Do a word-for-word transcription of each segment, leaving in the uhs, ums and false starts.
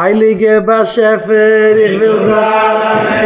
Heilige Barschäfer, ich will sagen,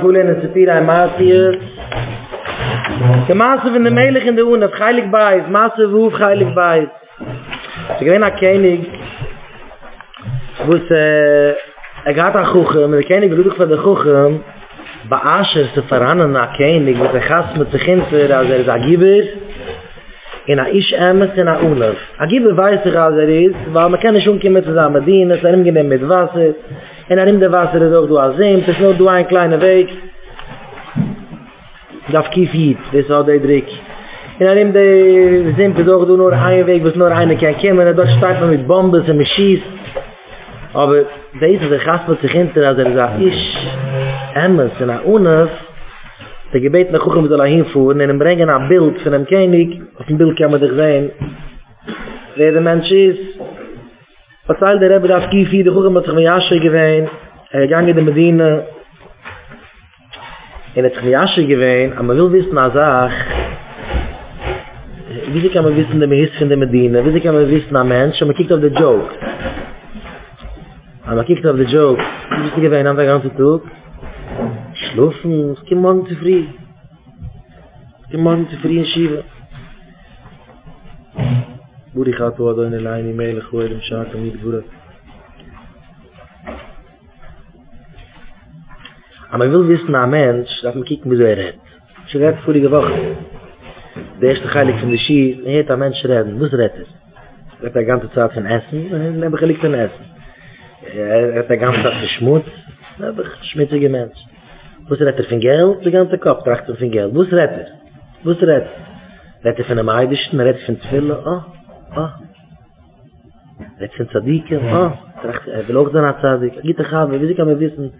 Fulin und Zepira im Maasir. Die Maasir von der Melech in der Uhr, das Heilig Beis, Maasir Wuf, Heilig Beis. Ich bin ein König, wo es, äh, er geht an Kuchen, mit der König beruht von der Kuchen, bei Asher zu verhandeln an König, mit der Gast mit sich hinter, also er ist Agiber, in a ish emes in a ulaf. Agibe weiß ich, als er ist, weil man kann nicht umgehen mit zusammen dienen, es ist ihm genehm mit Wasser, und er nimmt der Wasser, das auch du Azim, das ist nur du ein kleiner Weg, das kief jid, das ist auch der Trick. Und er nimmt der Azim, das auch du nur ein Weg, was nur einer kann kommen, und dort steigt man mit Bombes und man schießt. Aber das ist der Gast, was sich hinter, als er sagt, ish emes in a ulaf, der Gebet nach Kuchen soll er hinfuhren und ihm bringen ein Bild von einem König. Auf dem Bild kann man dich sehen, wer der Mensch ist. Was heißt der Rebbe, der auf Kifi, der Kuchen hat sich mit Asher gewähnt, er ging in die Medina, er hat sich mit Asher gewähnt, aber man will wissen, als er, wieso kann man wissen, der Mehis von der Medina, wieso kann man wissen, ein Mensch, und man kickt auf die Joke. Und man kickt auf die Joke, wie bist du gewähnt, an der ganzen Tag? Schlufen, es geht morgen zu früh. Es geht morgen zu früh in Schiva. Buri gaat wo da in der Leine, Melech, wo er im Schaak, am Idwurrat. Aber ich will wissen, ein Mensch, darf man kicken, wieso er redt. Ich rede vorige Woche. Der erste Heilig von der Schiva, er hat ein Mensch reden, muss retten. Er hat die ganze Zeit von Essen, er hat gelikt von Essen. Er hat die ganze Zeit von Schmutz, er hat ein schmutziger Mensch. Wus redt er von Geld? Der ganze Kopf tracht er von Geld. Wus redt er? Wus redt er? Redt er von einem Eidischen? Redt er von Tfille? Oh, oh. Redt er von Tzadikim? Oh, er will auch sein als Tzadik. Er geht er Chava, wie sie kann man wissen,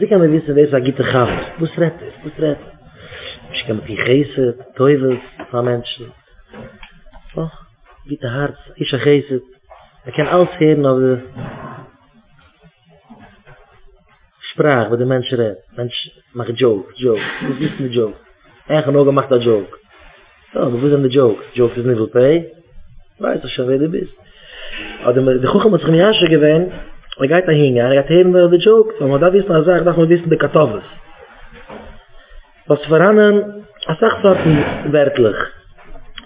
wie kann man wissen, wer ist, er geht er Chava. Wus redt er? Wus redt er? Ich kann mit die Geise, Teufels, von Menschen. Oh, geht er Herz, ist er Geise. Er kann alles hören auf der Sprache, wo der Mensch redt. Mensch macht Joke, Joke. Das ist eine Joke. Er kann auch gemacht eine Joke. So, aber wo ist eine Joke? Joke ist nicht so pay. Weiß doch schon, wer du bist. Aber der Kuchen hat sich nicht schon gewöhnt. Er geht da hin, er geht hin, er geht Joke. Aber da wissen, er sagt, dass man wissen, die Kartoffels. Was voranen, er sagt, sagt er wirklich.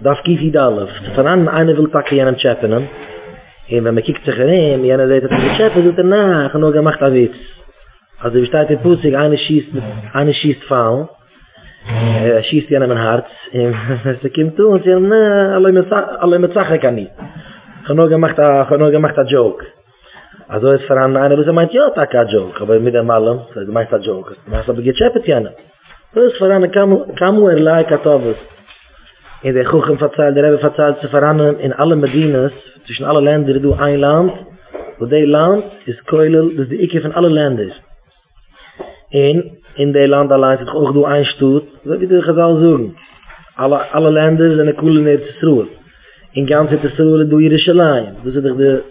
Das gibt es alles. Voranen, einer will Taki an einem Chappenen. Und wenn man kiegt sich an ihm, jener sagt, dass er Chappen tut, er nach, er gemacht ein Witz. Also wie steht in Putzig, einer schießt, einer schießt faul, er schießt ja an mein Herz, er kommt zu und sagt, na, alle mit Sache kann nicht. Ich habe nur gemacht, ich habe nur gemacht eine Joke. Also ist voran einer, der meint, ja, das ist eine Joke, aber mit dem allem, das meint eine Joke. Das habe ich gechappet, ja. Das ist voran, kamu er lai Kartoffels. In der Kuchen verzeiht, der Rebbe verzeiht, sie voran in alle Medinas, zwischen alle Länder, du ein Land, und der Land ist Keulel, das die Icke von alle Länder. In, in de land allein zit ook door een stoot, dat je er wel zoeken. Alle, alle landen zijn een koele neer te stroelen. In Gans zit de stroelen door Jerusalem. Dus dat er de,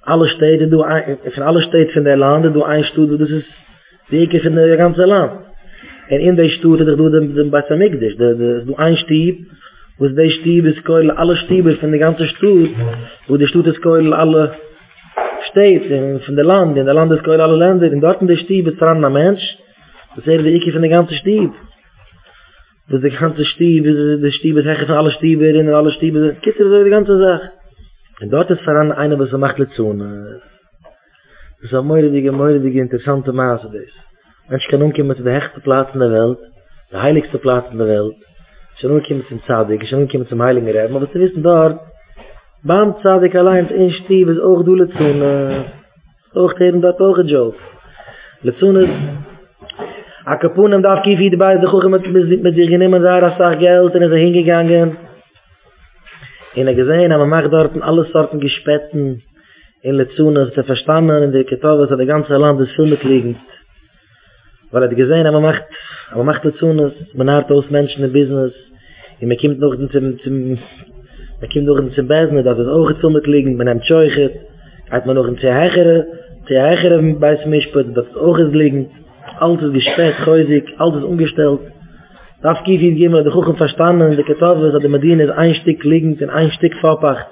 alle steden door een, van alle steden van de landen door een stoot, dus is de eke van de ganse land. En in die stoot dat er door de, de Basamikdisch, de, de, door een stieb, dus die stieb is keulen alle stieben van de ganse stoot, door de stoot is keulen alle steht in, von der Land, in der Landeskeule aller Länder, in dort in der Stieb ist dran ein Mensch, das ist der Icke von der ganzen Stieb. Das der ganze Stieb, der Stieb ist Hecher von allen Stieben, in alle Stieben, kittet so die ganze Sache. Und dort ist dran einer, was er macht Lezone. Das ist eine moeilige, moeilige, interessante Maße. Mensch kann umgehen mit der hechte Platz in der Welt, der heiligste Platz in der Welt, ich kann umgehen mit dem Zadig, ich kann umgehen mit dem Heiligen Reben, aber sie wissen dort, Bam Tzadik allein in Stieb ist auch du Lezune. Auch Teren dort auch ein Joke. Lezune ist... Akapunem darf Kifi dabei, der Kuchen mit sich genommen, da hat er Geld und ist er hingegangen. Und er gesehen, aber macht dort alle Sorten Gespätten in Lezune, ist er verstanden, in der Ketova, ist er das ganze Land, ist viel mitliegend. Weil er gesehen, aber macht, aber macht Lezune, man hat aus Menschen im Business, und man kommt noch zum... zum Man kommt noch in den Besen, dass das auch viel mitliegend, man nimmt Scheuchert, hat man noch in den Hecheren, den Hecheren bei dem Mischput, dass das auch ist liegend, alles ist gesperrt, häusig, alles ist umgestellt. Das gibt es, gehen wir die Kuchen verstanden, die Kartoffel, dass die Medina ist ein Stück liegend und ein Stück verpacht.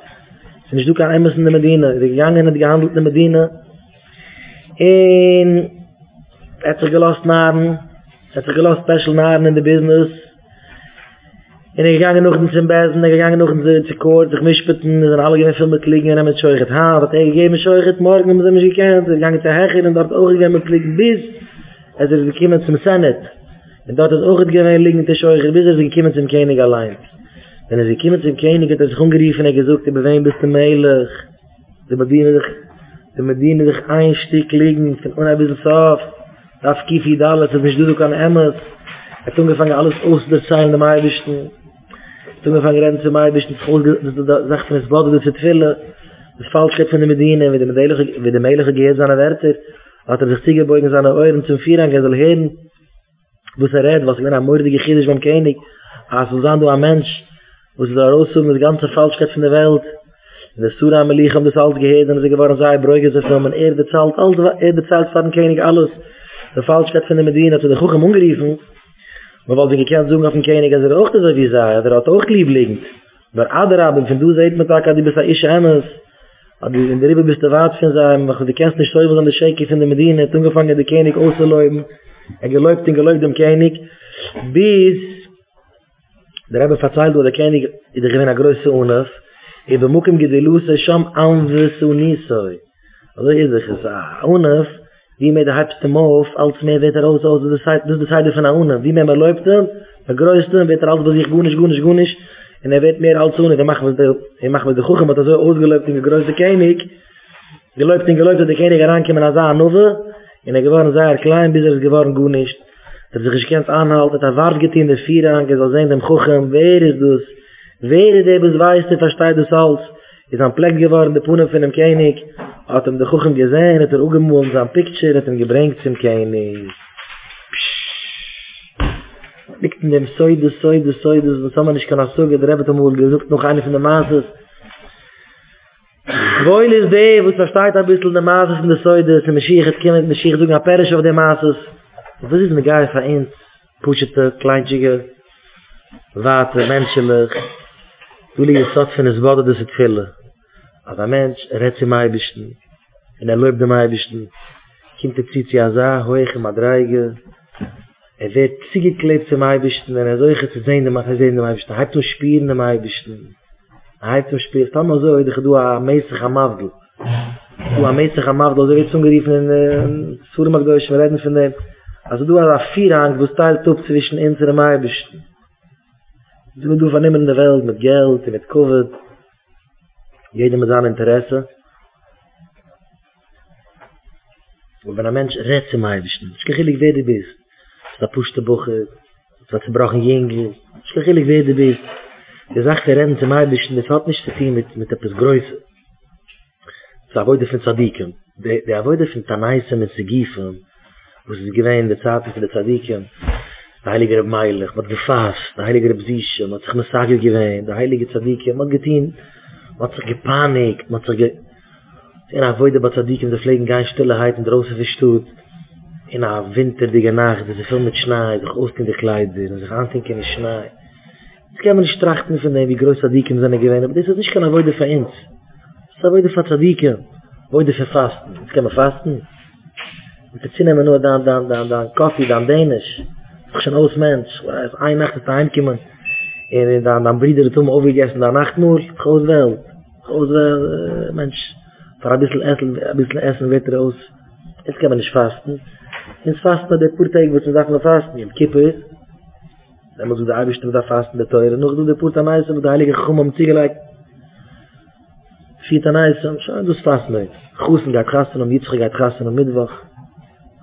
Sind ich du kein Einmes in der Medina, die gegangen hat gehandelt in der Medina. Und hat sich gelost Naren, hat sich gelost Special Naren in der Business. Und er gegangen noch in den Besen, er gegangen noch in den Kort, sich mischbeten, er sind alle gewinnt viel mit liegen, er hat mit Scheuchert Haar, hat er gegeben mit Scheuchert, morgen haben sie mich gekannt, er gegangen zu Hechern und dort auch gegeben mit liegen, bis er sich gekommen zum Senat. Und dort ist auch gewinnt liegen mit Scheuchert, bis er sich gekommen zum König allein. Wenn er sich gekommen zum König hat er sich umgeriefen, er gesagt, über wen bist du meilig? Die bedienen dich, die bedienen dich ein Stück liegen, von unten ein bisschen saft, darf Kiefi da alles, das nicht du kann Emmes. Er hat angefangen alles auszuzeilen am Eibischten. Toen we van Grenzen in mij best niet school zegt van het bad dat het vullen. Het valschip van de Medina, met de meilige geheerd zijn werter. Had er zich ziegenbeugen zijn oren zum Vierang en zal heen. Wo ze red was, ik ben een moordige geheerd is van Koenig. Als we zijn door een mens, wo ze daar auszoeken met de ganze valschip van de wereld. In de Sura am Elichem des Alt geheerd en ze geworden zijn, breugen ze van een eer bezahlt, eer bezahlt van Koenig alles. De valschip van de Medina, dat we de Goegem umgeriefen. Maar wat ik gekend zoeken op een Koenig, als er ook dat wie zei, er had ook lieb liegt. Maar Adarabim, van du zet met elkaar, die besta ische Emmes, in de ribbe besta waard van zijn, maar die kent niet zoveel aan de Sheikh van de Medina, het ongevangen de Koenig aus te leuben, en geläubt en geläubt dem Koenig, bis, der hebben verzeild door de Koenig, in de gewinna größe Unaf, in de moekem gedeluse, sham anwesu nisoi. Also is er gezegd, Unaf, wie mehr der halbste Mof, als mehr wird er raus aus der Seite von der Unna. Wie mehr man läuft dann, der größte, wird er alles bei sich gunisch, gunisch, gunisch. Und er wird mehr als Unna. Er macht mit der Kuchen, was er so ausgeläuft in der größte König. Geläuft und geläuft, dass der König herankommen als eine Nove. Und er geworden sehr klein, bis er es geworden gunisch. Er sich nicht ganz anhalt, dass er wart geht in der Vierang, er soll sehen dem Kuchen, wer ist das? Wer ist der Besweis, der versteht das alles? Is an Plek geworden, de Pune von dem König, hat ihm de Kuchen gesehen, hat er auch gemolten, sein Picture hat ihm gebringt zum König. Pssst. Liegt in dem Säudes, Säudes, Säudes, was haben wir nicht kann so, der hat ihm wohl gesucht, noch eine von der Maßes. Wohl ist der, wo es versteht ein bisschen der Maßes von der Säudes, der Mashiach hat kommen, der Mashiach sucht nach Perisch auf der Maßes. Was ist eine Geil für uns? Puschete, kleinschige, warte, menschlich. Du liegst satt von das Bad, das ist viele. Aber ein Mensch, er hat sie mal ein bisschen. Und er läuft ihm ein bisschen. Kommt er zieht sie an so, hoch im Adreige. Er wird sie geklebt zum ein bisschen. Und er soll ich zu sehen, der macht er sehen dem ein bisschen. Er hat zum Spielen dem ein bisschen. Er hat zum Spielen. Stamm mal so, ich dachte, du am Mäßig am Avdl. Du am Mäßig am Avdl. So wird es umgeriefen in Surmagdeusch. Wir reden von dem. Also du hast eine Vierang, wo es teilt ob zwischen uns und dem ein bisschen. Du musst vernehmen in der Welt mit Geld, mit Covid. Jeder mit seinem Interesse. Und wenn ein Mensch redet zum Eibischen, ich kann nicht, wer du bist. Es ist ein Pushtabuche, es hat zerbrochen Jengel. Ich kann nicht, wer du bist. Die Sache, wir reden zum Eibischen, das hat nichts zu tun mit, mit etwas Größe. Das Avoide von Tzadikim. Der Avoide von Tanaisen und Segifim, wo sie gewähnen, der Zaten von der Tzadikim. Der Heilige Reb Meilich, man hat gefasst, der Heilige Reb Sische, man hat sich Messagel gewähnt, der Heilige Tzadike, man hat getan, man hat sich gepanikt, man hat sich ge... In der Woide bei Tzadikim, sie pflegen keine Stilleheit und draußen verstut. In der winterdige Nacht, sie viel mit Schnee, sich aus in die Kleider, sich anziehen in die Schnee. Jetzt kann man nicht trachten von dem, wie groß Tzadikim sind gewähnt, aber das ist nicht keine Woide für uns. Das ist eine Woide für Tzadikim, Woide für Fasten. Jetzt kann man fasten. Und jetzt nehmen wir nur dann, dann, dann, dann, Kaffee, dann Dänisch. Ich bin ein alter Mensch, wo er ist eine Nacht zu Hause gekommen und dann brieder er zu mir aufgegessen, dann Nacht nur, ich gehe aus der Welt. Ich gehe aus der Welt, Mensch, für ein bisschen Essen, ein bisschen Essen wird er aus. Jetzt kann man nicht fasten. Jetzt fasten wir den Purtag, wo es uns auch noch fasten. Im Kippur, dann muss ich der Eibischte mit der Fasten, der Teure. Noch du der Purtag heißen, wo der Heilige Chum am Ziegeleik. Viertag heißen, schon, du es fasten nicht. Chusen geht Chasten, um Jitzchik geht Chasten, um Mittwoch.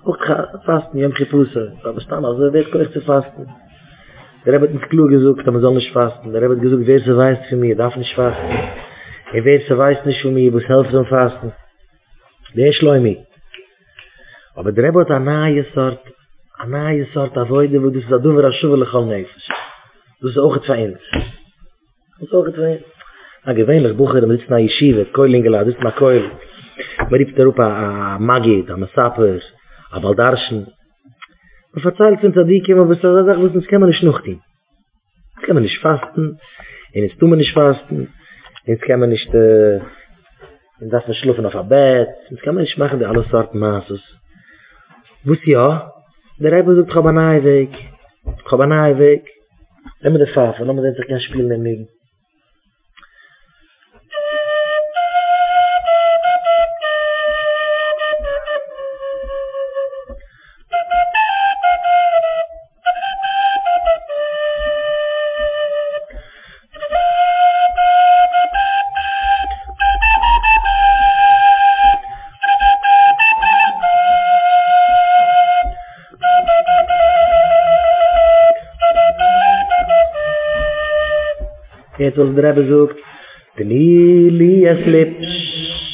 Auch fasten, ich habe Kippuse. Aber es ist damals, wer wird gleich zu fasten? Der Rebbe hat uns klug gesucht, aber man soll nicht fasten. Der Rebbe hat gesucht, wer sie weiß für mich, darf nicht fasten. Er wer sie weiß nicht für mich, muss helfen zum Fasten. Der schläu mich. Aber der Rebbe hat eine neue Sort, eine neue Sort auf heute, wo du es da du wirst, du wirst schon nefisch. Du wirst auch zwei Ins. Du wirst auch zwei Ins. Na, gewöhnlich, Bucher, man sitzt nach Yeshiva, Keulingela, du sitzt nach Keul. Man riebt da rup a Magid, a Masaper, aber darschen. Man verzeiht von Tzadikim, aber es ist eine Sache, was uns kann man nicht nuchten. Jetzt kann man nicht fasten, jetzt tun wir nicht fasten, jetzt kann man nicht, äh, jetzt darf man schlafen auf ein Bett, jetzt kann man nicht machen, die alle Sorten Maßes. Wusst ja? Der Rebbe sagt, ich habe einen Eiweg. Ich habe einen Eiweg. Lass mir das Pfeifen, lass mir das kein Spiel nehmen. Jetzt was der Rebbe sucht, den Ili es lebt,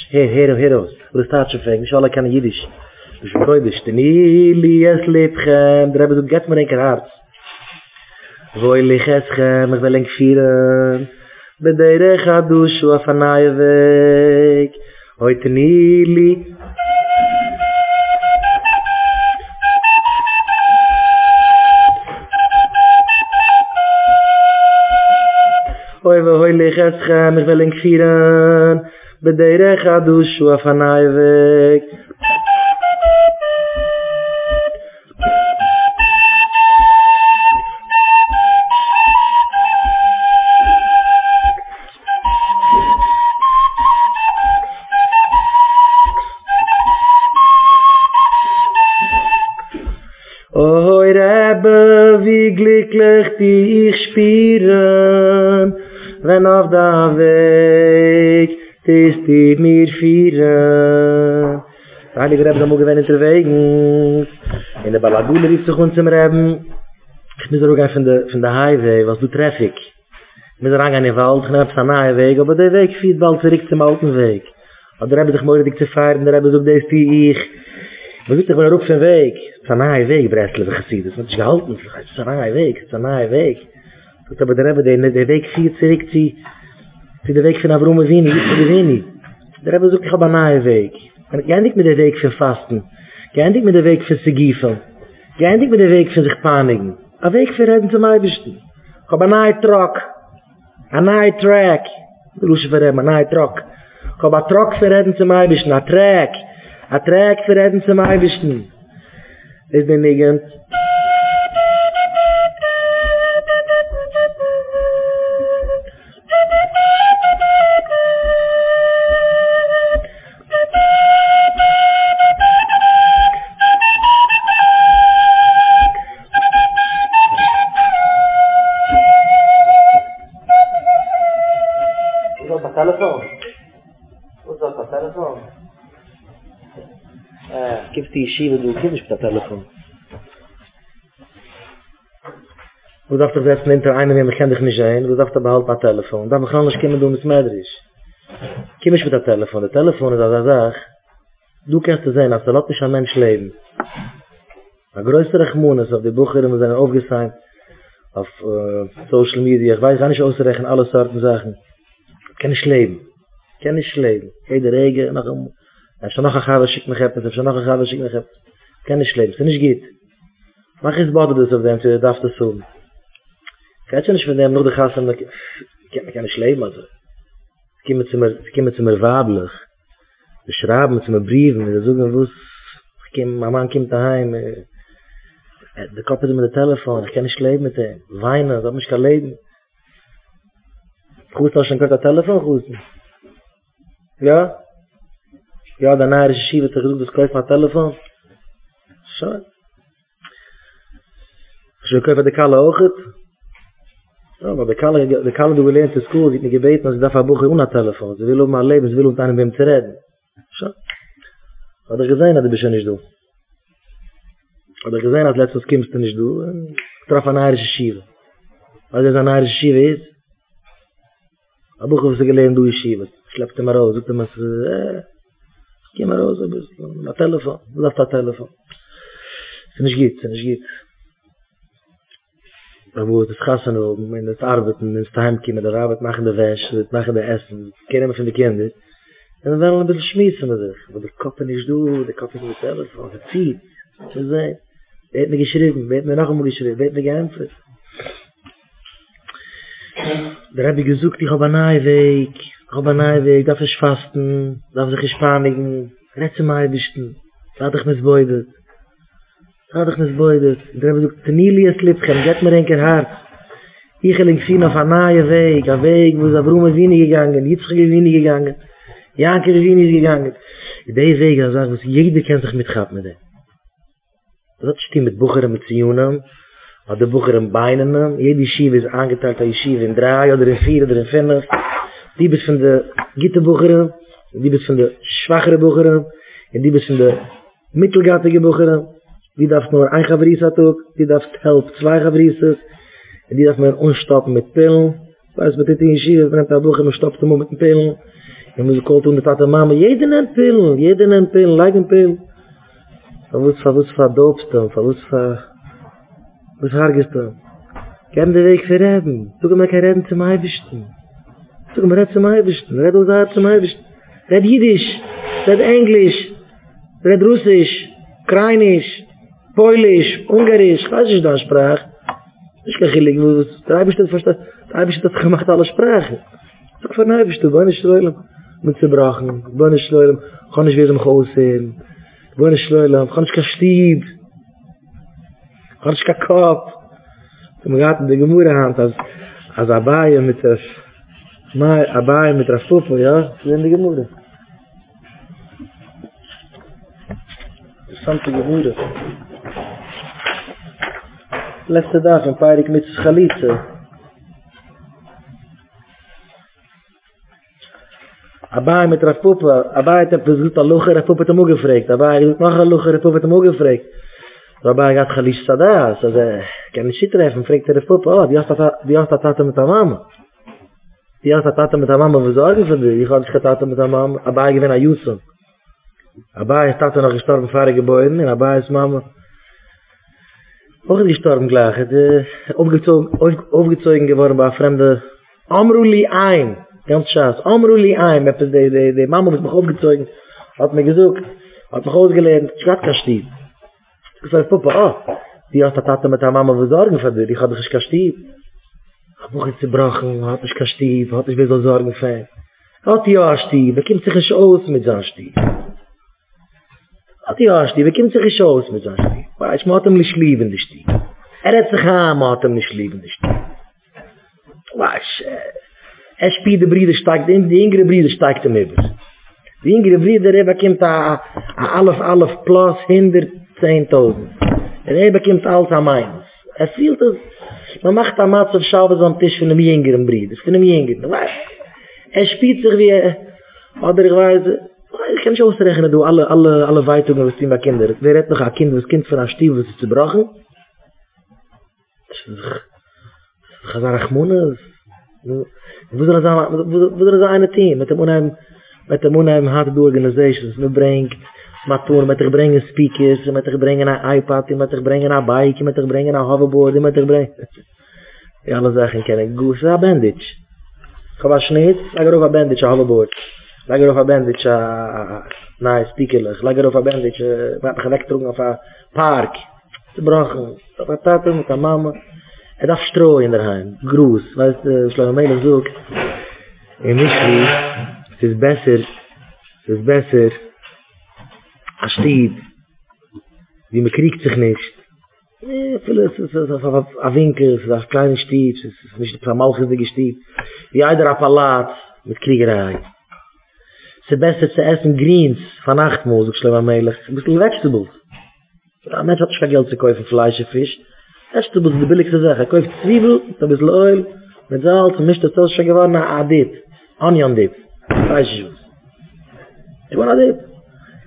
hey, Hero, Hero, wo ist das schon fängt, nicht alle kennen Jiddisch, das ist Freudisch, den Ili es lebt, der Rebbe sucht, geht mir ein kein Herz, wo ich lich es, ich will ein Gefieren, bederech adushu auf ein Eiweg, heute Nili, Hoi, hoi, lichesschem, ich will ihn gefieren. Bederech adushu af an Eiweg. Hoi, Rebbe, wie glücklich dich spieren. Wenn auf der Weg, ist die mir vieren. Der Heilige Rebbe, da muss ich wenig unterwegs. In der Balladule rief sich uns im Rebbe. Ich muss auch von der, von der Highway, was du Traffic. Ich muss auch an den Wald, ich nehme es an den Highway, aber der Weg fiert bald zurück zum alten Weg. Und der Rebbe sich morgen dich zu feiern, der Rebbe sagt, das ist die ich. Man sagt, ich bin auf den Weg. Es ist ein neuer Weg, Breslau, das ist gehalten, es ist ein neuer Weg, es ist ein neuer Weg. Aber der Rebbe, der Weg vier zurück zu der Weg von Avrume Wini, jetzt zu der Wini. Der Rebbe sagt, ich habe einen neuen Weg. Geh endlich mit dem Weg für Fasten. Geh endlich mit dem Weg für Segifel. Geh endlich mit dem Weg für sich Paniken. Ein Weg für Reden zum Eibischten. Ich habe einen neuen Trock. Einen neuen Track. Ich lusche für Reden, einen neuen Trock. Ich habe einen Trock für Reden zum Eibischten. Einen Track. Einen Track für Reden zum Eibischten. Das bin ich ganz... Yeshiva, du kennst mit der Telefon. Du darfst doch selbst hinter einem, wenn man kennt dich nicht sein, du darfst aber halt mit der Telefon. Da man kann nicht kommen, du mit Medrisch. Kennst mit der Telefon. Der Telefon ist eine Sache, du kannst es sehen, als der Lottisch ein Mensch leben. Ein größerer Rechmunas auf die Bucher, wir sind aufgezeigt, auf äh, Social Media, ich weiß, kann ich ausrechnen, alle Sorten Sachen. Kann ich leben. Kann ich leben. Jeder Regen, noch ein... Als je nog een gave schick me hebt, als je nog een gave schick me hebt, kan ik schlepen, dat is niet goed. Mag je eens baden dus op hem, je daft het zo. Kijk je niet van hem, nog de gast, dan kan ik schlepen, also. Ik kom met z'n meer wabelig. We schrijven met z'n meer brieven, we zoeken woens. Mijn man komt daheim. De kop is met de telefoon, ik kan niet schlepen met hem. Weinen, dat moet ik alleen. Goed, als je een kort de telefoon goed. Ja? Ja, der nahe Regie wird gesucht, das kauft mein Telefon. Schau. So kauft der Kalle auch. Ja, aber der Kalle, der Kalle, du willst in die Schule, sieht mir gebeten, dass ich darf ein Buch ohne Telefon. Sie will um mein Leben, sie will um mit einem mit ihm zu reden. Schau. Hat er gesehen, dass du bist ja nicht du. Hat er gesehen, dass letztens kommst du nicht du. Ich traf eine nahe Regie. Weißt du, was eine nahe Regie ist? Ein Buch, was sie gelehrt, du Regie. Schleppt ihm raus, sagt ihm, äh... Geh mal raus ein bisschen, ein Telefon, du darfst ein Telefon. Es ist nicht gut, es ist nicht gut. Da wo es das Gassen oben, in das Arbeiten, ins Heimkommen, der Arbeit machen der Wäsche, das machen der Essen, das kennen wir von den Kindern. Und dann werden wir ein bisschen schmissen mit sich. Aber der Kopf ist du, der Kopf ist mit Telefon, der zieht. Das ist ein. Wer hat mir geschrieben, wer hat mir noch einmal geschrieben, wer hat mir geantwortet. Da habe ich gesucht, ich habe einen neuen Weg. Aber nein, ich darf nicht fasten, darf sich nicht panigen, rät sie mal ein bisschen, das hat dich missbeutet. Aardig mis boedes. Daar heb ik ook Tenilius Lipchem. Get me een keer haar. Ich will ihn sehen auf einer neuen Weg, ein Weg, wo es auf Ruhm ist wenig gegangen, Jitzchak ist wenig gegangen, Janker ist wenig gegangen. In diesem Weg, ich sage, jeder kann sich mitgehabt mit dem. Das stimmt mit Bucherem, mit Zionam, oder Bucherem Beinenam, jede Yeshiva ist angeteilt, eine Yeshiva in drei, oder in vier, oder in fünf. Die bist von der Gitte Bucherem, die bist von der schwachere Bucherem, und die bist von der mittelgattige Bucherem. Die darfst nur ein Chavris hat auch, die darfst help zwei Chavris hat. En die dat men onstappen met pillen. Als we dit in Yeshiva brengt haar boek en we stappen hem met een pillen. En we zullen toen de tata mama, jeder neemt pillen, jeder neemt pillen, lijkt een pillen. Van woens, van woens, van doopstam, van woens, van... woens hargestam. Ik heb de weg verreden. Zoek hem ik herreden te mij besten. Zoek hem red te mij besten. Red ons haar te mij besten. Red Jiddisch. Red Englisch. Red Russisch. Ukrainisch. Polisch. Ungarisch. Wat is dan spraak? Ich kann nicht, wo es drei Bestimmt versteht, drei Bestimmt hat gemacht alle Sprachen. Ich sage, nein, bist du, wann ist Schleulem? Mit Zerbrachen, wann ist Schleulem? Kann ich wieder mich aussehen? Wann ist Schleulem? Kann ich kein Stieb? Kann ich kein Kopf? Zum Garten der Gemurrehand, als Abaye mit der Abaye mit der Fufu, ja? Das sind die Gemurre. Das sind die Gemurre. Letzte Tag in Peirik mit Schalitze. Abai mit Rafuppe, Abai hat er versucht, ein Lucher Rafuppe hat er mir gefragt. Abai hat noch ein Lucher Rafuppe hat er mir gefragt. Abai hat Chalitze Sadas, also er kann nicht sie treffen, fragt er Rafuppe, oh, die hast eine Tate mit der Mama. Die hast eine Tate mit der Mama, wir sorgen für dich, ich habe nicht eine Tate mit der Mama. Abai gewinnt ein Jusum. Abai ist Tate noch gestorben, fahre Gebäude, und Abai ist Mama. Auch gestorben gleich, aufgezogen geworden bei Fremden. Amruli ein, ganz schaß, Amruli ein, die Mama hat mich aufgezogen, hat mich gesucht, hat mich ausgelernt, ich hatte kein Stieb. Ich sage, Papa, oh, die hat die Tate mit der Mama versorgen für dich, ich hatte kein Stieb. Ich habe mich zerbrochen, hatte ich kein Stieb, hatte ich mir so Sorgen für. Hat ja ein Stieb, er kommt sich aus mit seinem Stieb. Hat ja ein Stieb, er kommt sich aus mit seinem Stieb. Ich mag ihm nicht lieben, die Stieg. Er hat sich an, mag ihm nicht lieben, die Stieg. Weißt du, er spielt die Brüder stark, die jüngere Brüder stark dem Übers. Die jüngere Brüder, er bekommt an elf, elf plus, hundert, zehntausend. Er bekommt alles an meins. Er fühlt es, man macht am Matze auf Schaubes am Tisch von einem jüngeren Brüder, von einem jüngeren, weißt du. Er spielt sich wie, oder ich weiß, ich kann nicht ausrechnen, du, alle, alle, alle Weitungen, was die bei Kindern. Wer hat noch ein Kind, was Kind von einem Stief, was ist zerbrochen? Das ist ein Rachmunas. Wo soll das eine Team? Mit dem Unheim, mit dem Unheim hat die Organisation, mit bringt Matoren, mit der bringen Speakers, mit der bringen ein iPad, mit der bringen ein Bike, mit der bringen ein Hoverboard, mit der bringen... Ja, alle Sachen kenne ich. Gut, das ist ein Bandage. Ich habe ein Schnitt, ich habe auch ein Bandage, ein Hoverboard. Lager auf a bandage, a... na, spiekelig. Lager auf a bandage, a... we hebben weggetrokken op a park. Ze brachen. Op a taten, met a mama. Er darf strooien in der heim. Groes. Weißt du, ich schlage meilig zoek. In Mischli, es ist besser, es ist besser, a stieb. Die me kriegt sich nicht. Nee, vieles ist a winkel, es ist a kleine stieb, es ist nicht a malchizige stieb. Wie eider a palat, mit kriegerei. Es ist besser zu essen Greens von achtmal, so schlimm am Melech. Ein bisschen Vegetables. Ein Mensch hat schon Geld zu kaufen, Fleisch und Fisch. Vegetables ist die billigste Sache. Er kauft Zwiebel, ein bisschen Öl, mit Salz und mischt das Salz schon geworden. Ah, dit. Onion dit. Fleisch ist was. Ich war dit.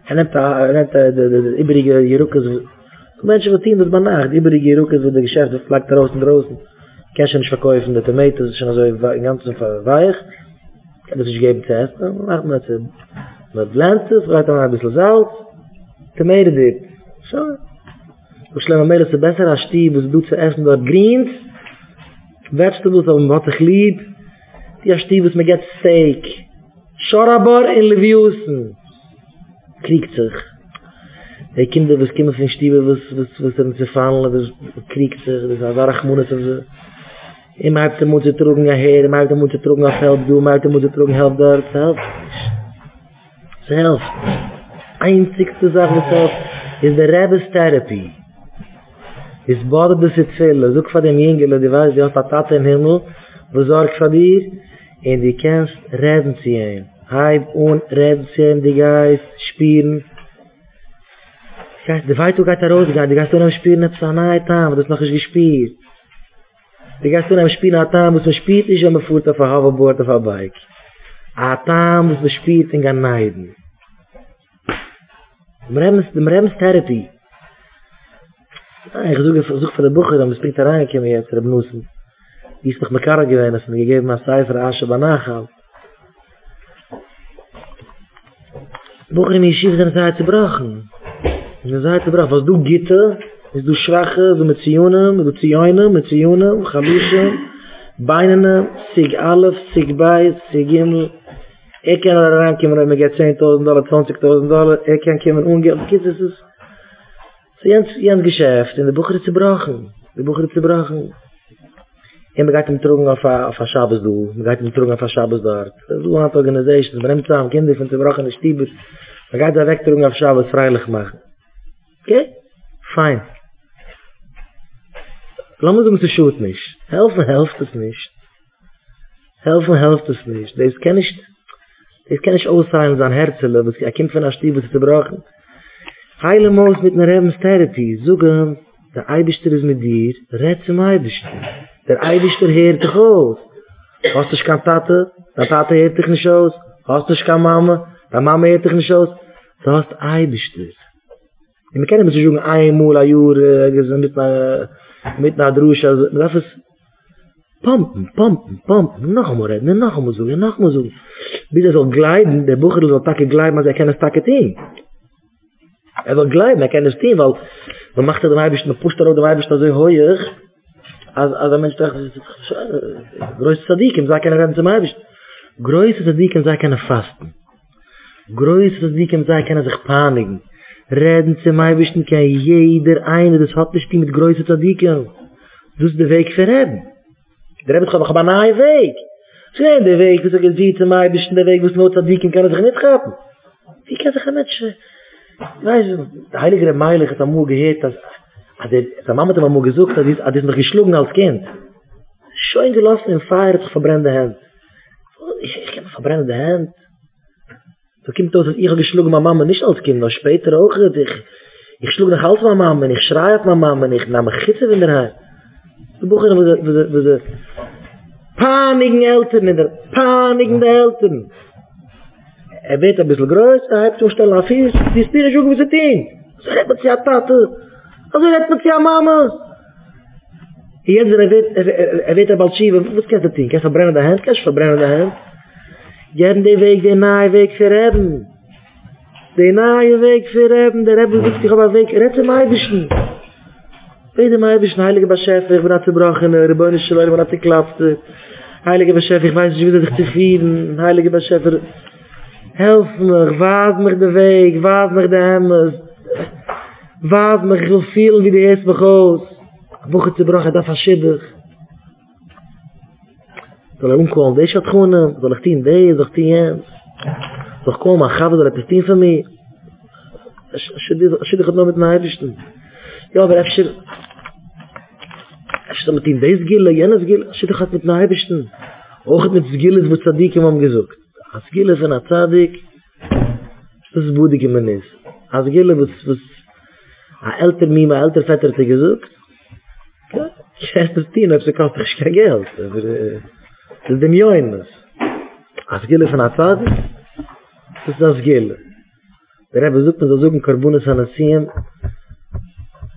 Er nimmt die übrige Jerukes. Die Menschen verdienen das bei Nacht. Die übrige Jerukes, wo die Geschäfte flackt draußen draußen. Kannst du nicht verkaufen, die Tomatoes ist schon so im Ganzen weich. Das ist gegeben zu essen, macht man zu mit Lenzen, fragt man ein bisschen Salz, zu mehr dip. So. Und schlimm am Ende ist es besser, als die, was du zu essen dort Greens, Vegetables, aber was ich lieb, die als die, was man geht Steak. Schorabar in Leviusen. Kriegt sich. Die Kinder, was kommen von Stiebe, was, was, was sind zu fallen, das kriegt sich, das ist ein Warachmunas und so. Im halb der Mutze trugen ja her, im halb der Mutze trugen auf Help du, im halb der Mutze trugen Help dort, Help. Das ist Help. Einzigste Sache, was Help, ist der Rebbe's Therapy. ist bohrt bis die Zelle, such von dem Jüngel, die weiß, die hast die Tat im Himmel, besorgt von dir, und die kannst reden zu ihm. Heib und reden zu ihm, die Geist, spielen. Die Weitung geht da rausgegangen, die Geist und am Spielen hat es an einem Tag, das noch ist gespielt. Die Geist und am Spielen hat es, was man spielt ist, wenn man fuhrt auf ein Hoverboard, auf ein Bike. Ein Tag, was man spielt, in Ganeiden. Dem Rems Therapie. Ich suche von der Buche, dann bespringt er reingekommen jetzt, Reb Nussen. Die ist noch mit Karra gewesen, dass man gegeben hat, Seifer, Asche, Banachal. Buche, die Yeshiva sind Zeit zu brachen. Sind Zeit zu brachen. Was du Gitte, ist du Schwache, du mit Zionen, du Zionen, mit Zionen, Chalischen, Beinene, Sig Alef, Sig Beis, Sig Himmel. Ich kann da reinkommen, mir geht zehntausend Dollar, zwanzigtausend Dollar, ich kann kommen, umgehen, das ist das ist ein Geschäft, und der Bucher ist zerbrochen, der Bucher ist zerbrochen. Und man geht ihm trugen auf ein Schabes-Duh, man geht ihm trugen auf ein Schabes-Dart. Das ist eine Organisation, man nimmt zusammen Kinder von zerbrochenen Stiebers, man geht da weg trugen auf Schabes freilich machen. Okay? Fein. Lass uns um zu Schut nicht. Helfen helft es nicht. Helfen helft es nicht. Das kann ich... Das kann ich aussagen, sein Herzl, aber er kommt von der Stiebers zerbrochen. Heile Moos mit einer Rebenstherapie, sogar der Eibischter ist mit dir, rät zum Eibischter. Der Eibischter hört dich aus. Hast du keine Tate, deine Tate hört dich nicht aus. Hast du keine Mama, deine Mama hört dich nicht aus. Du hast Eibischter. Und wir kennen uns schon einmal ein Jahr mit einer, mit einer Drusche, also das ist Pumpen, Pumpen, Pumpen, noch einmal reden, noch einmal suchen, noch einmal suchen. Bitte soll gleiten, der Bucher soll Tage gleiten, aber er kann das Tage tun. Er soll gleiten, er kann das tun, weil man macht den Eibisch, man pusht darauf den Eibisch so heuer, als der Mensch sagt, größte Sadikim, sei keine Reden zum Eibisch. Größte Sadikim, sei keine Fasten. Größte Sadikim, sei keine sich paniken. Reden zum Eibisch, kann jeder eine, das hat nicht mit größte Sadikim. Das ist der Weg für Reden. Der Rebbe hat aber einen Weg. Schrein der Weg, was er gesieht zum Eibisch, der Weg, was nur Sadikim kann er sich nicht schaffen. Wie kann sich ein Mensch... Weißt du, der Heilige Rebbe Meilig hat am Uhr gehört, dass der Mama hat am Uhr gesucht, dass er ist noch geschlagen als Kind. Schön gelassen im Feier, sich verbrennende Hände. Ich kann verbrennende Hände. So kommt aus, dass ich geschlagen meine Mama nicht als Kind, aber später auch. Ich schlug nach Hals meine Mama, ich schreie auf meine Mama, ich nahm eine Gitze in der Hand. Die Bucher, wo sie panigen Eltern, in der panigen der Eltern. Er wird ein bisschen größer, er hat zum Stellen auf Fies, die Spiele schugen, wie sie dient. So redet man sich an Tate, also redet man sich an Mama. Jetzt, er wird ein Balschive, was kannst du dient? Kannst du verbrennen der Hand? Kannst du verbrennen der Hand? Geben den Weg, den nahe Weg für Reben. Den nahe Weg für Reben, der Reben sucht sich auf den Weg, rette mal ein bisschen. Rette mal ein bisschen, heilige Beschäfer, ich bin an zu brachen, Rebönische Leute, ich bin an zu klapfen. Heilige Beschäfer, ich weiß nicht, wie sie sich zufrieden, heilige Beschäfer, helf mir, waad mir de weg, waad mir de hemmers, waad mir, ich will viel wie die Hees mich aus. Woche zu brach, er darf verschiedig. Soll er umkommen, der ist hat gewonnen, soll ich tien, der ist, soll ich tien, soll ich kommen, ich habe, soll ich tien für mich. Schiddig hat noch mit mir heiligen. Ja, aber öfter, öfter mit ihm, der ist Gille, jenes Gille, schiddig hat mit mir heiligen. Auch mit Gille, wo Tzadikim haben gesucht. Als Gille von der Zadig, das ist Budig im Menis. Als Gille, was, was, ein älter Mima, ein älter Vetter zu gesucht, ja, ich weiß das Tien, ob sie kauft sich kein Geld, aber, das ist dem Joines. Als Gille von der Zadig, das ist das Gille. Der Rebbe sucht, man soll suchen, Karbunas Hanassim,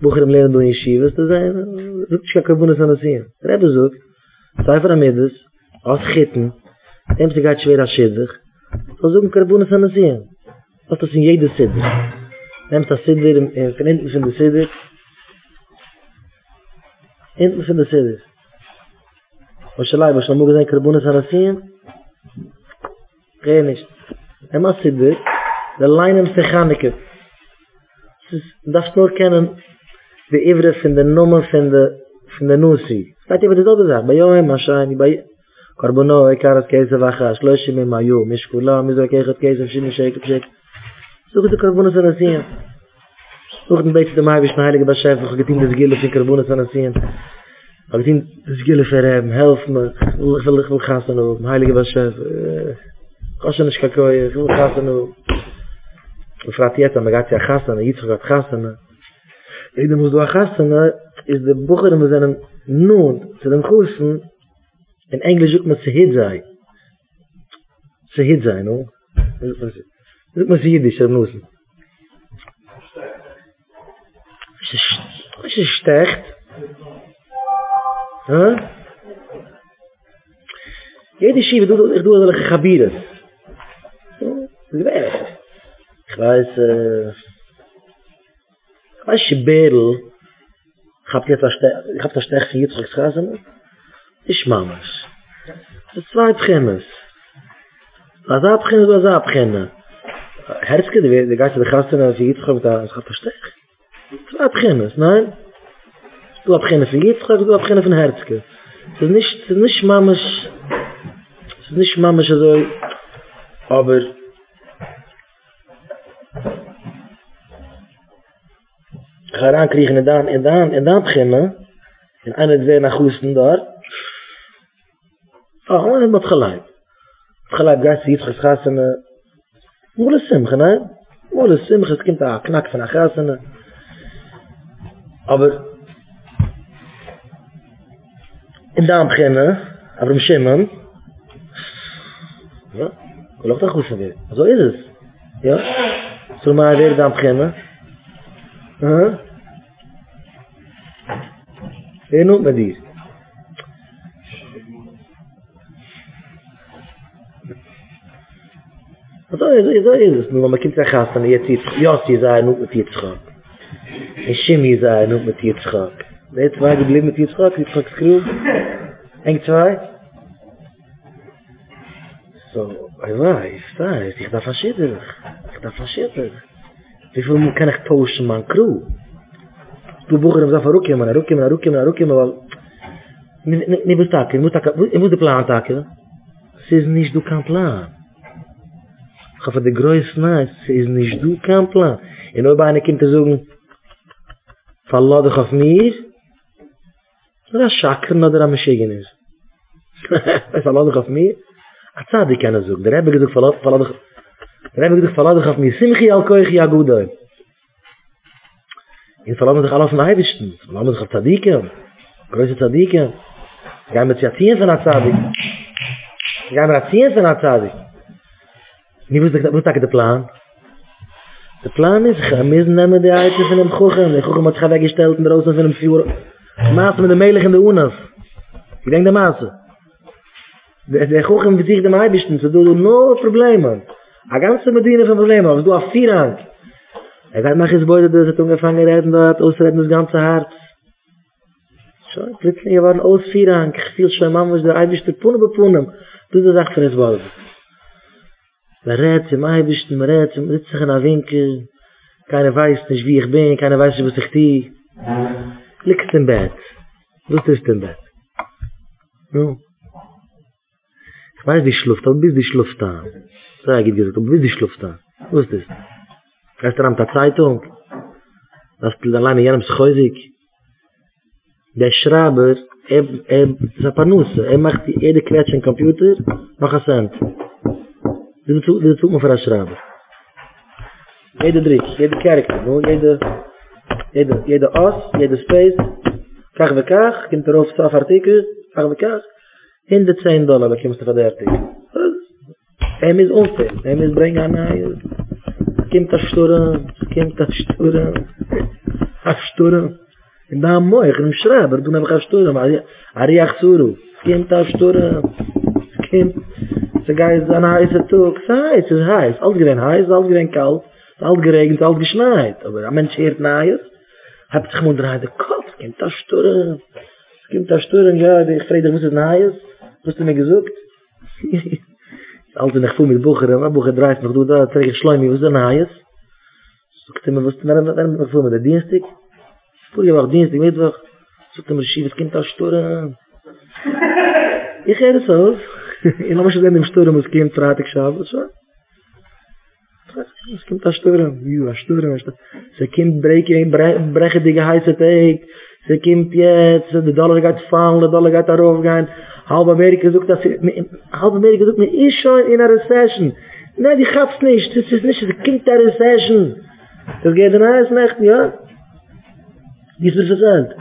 Bucher im Lehrer, du in Yeshivas, das ist ein, sucht sich kein Karbunas Hanassim. Der Rebbe sucht, zwei Veramides, aus Chitten, dem sie geht schwer als Schiddig, so suchen Karbunas an der Sien. Das ist in jeder Siddig. Nehmt das Siddig, von hinten von der Siddig. Hinten von der Siddig. Oschalai, was man muss sein, Karbunas an der Sien? Geh nicht. Nehmt das Siddig, der Leinem Sechanike. Das darfst nur kennen, die Ivre von der Nummer von der Nussi. Das hat jemand das auch gesagt, bei Johem, Aschein, bei קרבונו, עיקר את כסף אחת, שלוש ימים היו, מי שכולה, מי זו לקחת כסף, שימי שקל, שקל. זוכת את קרבונות הנשיאים. Ook een beetje de maaibis van heilige Bashef. Ik heb tien de gillen van Karbonis aan het zien. Ik tien de gillen verhebben. Help me. Ik wil gaan staan op. Heilige Bashef. Kashan is kakooi. Ik wil gaan staan op. Ik vraag je aan me. Gaat je gaan staan. Iets gaat gaan staan. Ik moet wel gaan staan. Is de boeken. We zijn een nood. Ze zijn goesten. In Engels ook met ze hit zijn. Ze hit zijn hoor. Ook met ze Jiddisch. Ze noesten. Is es stecht? Huh? Jede Schiebe, ich tue solche Chabires. Ich weiß, äh... Ich weiß, Schibedl... Ich hab jetzt das Stecht von Jitzchak Straße. Ich mach mich. Das ist zwei Pchemes. Was ist Pchemes, was ist Pchemes? Herzke, die Geist der Chastene von Jitzchak, das hat das Stecht. Zwei Pchemes, nein? Du hast Pchemes von Jitzchak, du hast Pchemes von Herzke. Es ist nicht, es ist nicht mamisch, es ist nicht mamisch also, aber ich kann reinkriegen in den, in den, in den Pchemes, in einer zwei nach Husten da, ah, man hat mit Geleib. Mit Geleib geist Jitzchak Straßene, nur das Simche, nein? Nur das Simche, es kommt ein Knack von der Straßene. Aber in daar beginnen, aber im Schimmen, ja, ik loop daar goed van weer. Zo is het. Ja? Zullen we maar weer daar beginnen? Huh? Weer noemt met die. Zo is het. Nu, maar mijn kind zegt gasten, je hebt iets, ja, je zei, noemt met iets gaan. En Shimmy zei nog met Jitzchak. Nee, twee geblieben met Jitzchak. Jitzchak schreeuw. Eng twee. Zo, hij wees, daar is. Ik dacht van schitterig. Ik dacht van schitterig. Hoeveel kan ik tauschen mijn crew? Toen boeken hem zei van roekje maar, roekje maar, roekje maar, roekje maar. Nee, moet takken. Je moet de plan takken. Ze is niet du kan plan. Ga van de grootste naast. Ze is niet du kan plan. En nooit bij een kind te zoeken. Verlaat dich auf mir, das ist Schakern oder am Schigen ist. Verlaat dich auf mir, das hat die keine Suche. Der Rebbe gesagt, verlaat dich auf mir, Simchi al-Koich Yaguda. Und verlaat dich alle auf den Eibischten, verlaat dich auf Tzadikim, größte Tzadikim. Ich gehe mit Zazien von der Tzadik. Ich gehe mit Zazien von der Tzadik. Wie wusste ich den Plan? De plan is, ga misnemen de eiten van hem gochen. De gochen wordt weggesteld in de rozen van hem vuur. Maas met de melig en de oenas. Ik denk de maas. De gochen verzicht hem eibischten. Ze doen no problemen. A ganze medine van problemen. Ze doen af vier aan. Hij zei, mag eens boeien dat ze toen gevangen redden dat. Oosterredden het ganze hart. Zo, plötzlich, je waren oost vier aan. Ik viel schoen man, was de eibischte poenen bepoenen. Toen ze zegt, vrees boeien. Man redet im Eibischten, man redet im Sitzig in der Winkel. Keiner weiß nicht, wie ich bin, keiner weiß nicht, was ich tue. Liegst im Bett. Du sitzt im Bett. No. Ich weiß, die schluft, aber bis die schluft da. Zwei geht gesagt, aber bis die schluft da. Wo ist das? Erst am Tag Zeitung. Das ist alleine jenem schäusig. Der Schreiber, er, er, er, er, er macht jede Quetsch im Computer, noch ein Cent. Dit is ook maar voor een schrijver. Jede drie, jede karakter, jede, jede, jede as, jede space, kach we kach, komt er over twaalf artikel, kach we kach, honderdtien dollar, dat komt er van de artikel. Hij moet omzet, hij moet brengen aan mij, komt dat storen, komt dat storen, dat storen. En dan mooi, ik ben een schrijver, toen heb ik dat storen, maar Ariach Zuru, komt dat storen, komt. The guy is an heiß Tag. Es ist heiß, es ist heiß. Alles gewinnt heiß, alles gewinnt kalt. Alles geregnet, alles geschneit. Aber ein Mensch hört nahes. Habt sich mal dreht den Kopf. Es kommt da Sturren. Es kommt da Sturren. Ja, ich frage dich, was ist nahes? Was hast du mir gesagt? Also, ich fuhr mit Bucher. Mein Bucher dreht mich. Du da, träge ich Schleim. Was ist nahes? Sogt immer, was ist nahes? Ich fuhr mit der Dienstag. Vorige Woche Dienstag, Mittwoch. Sogt immer, es kommt da Sturren. Ich höre es auf. Ich habe mich in dem Sturm, was kommt, verrate ich schon. kimmt a Stürm, ja, a Stürm, sie kommt brechen, brechen die geheiße Teig, sie kommt jetzt, der Dollar geht fallen, der Dollar geht darauf gehen, halb Amerika sucht, halb Amerika sucht, man ist schon in einer Recession. Nein, die gab's nicht, das ist nicht, das kommt eine Recession. Das geht in alles nicht, ja? Die ist mir verzeiht.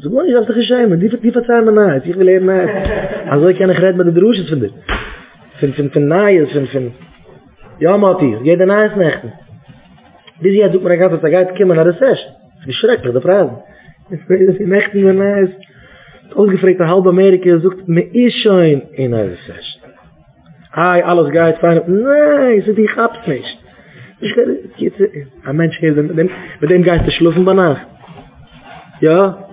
So muss ich auf dich geschämen, die verzeihen mir nahe, ich will eher nahe. Also ich kann nicht reden mit den Drusches von dir. Von, von, von nahe, von, von... Ja, Matthias, geht in alles nicht. Bis jetzt sucht man eine ganze Zeit, kommen nach der Recession. Das ist schrecklich, der Phrase. Das ist nicht mehr nahe. Ausgefragt, halb Amerika sucht, man ist schon in der Recession. Hi, alles geht fein. Nein, so die gab's nicht. Ich kann, jetzt, ein Mensch hier, mit dem, mit dem Geist schlufen bei Nacht. Ja?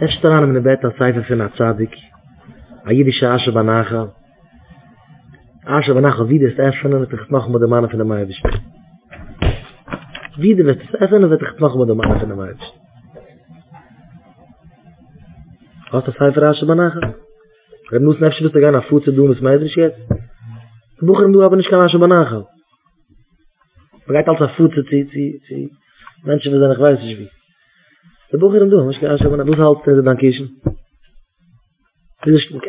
Er steht an in der Bett, als Zeichen für eine Zadig. A jüdische Asche bei Nacht. Asche bei Nacht, wie das Essen, wird ich machen mit dem Mann von der Meibisch. Wie das Essen, wird ich machen mit dem Mann von der Meibisch. Was ist das Zeichen für Asche bei Nacht? Er muss nicht wissen, dass er nach Fuß zu tun ist, meistens jetzt. Die Bucher haben aber nicht keine Asche benachhalten. Man geht als nach Fuß zu ziehen, Menschen, die sind nicht weiß nicht wie. Die Bucher haben nicht keine Asche benachhalten. Das ist halt in der Kirche.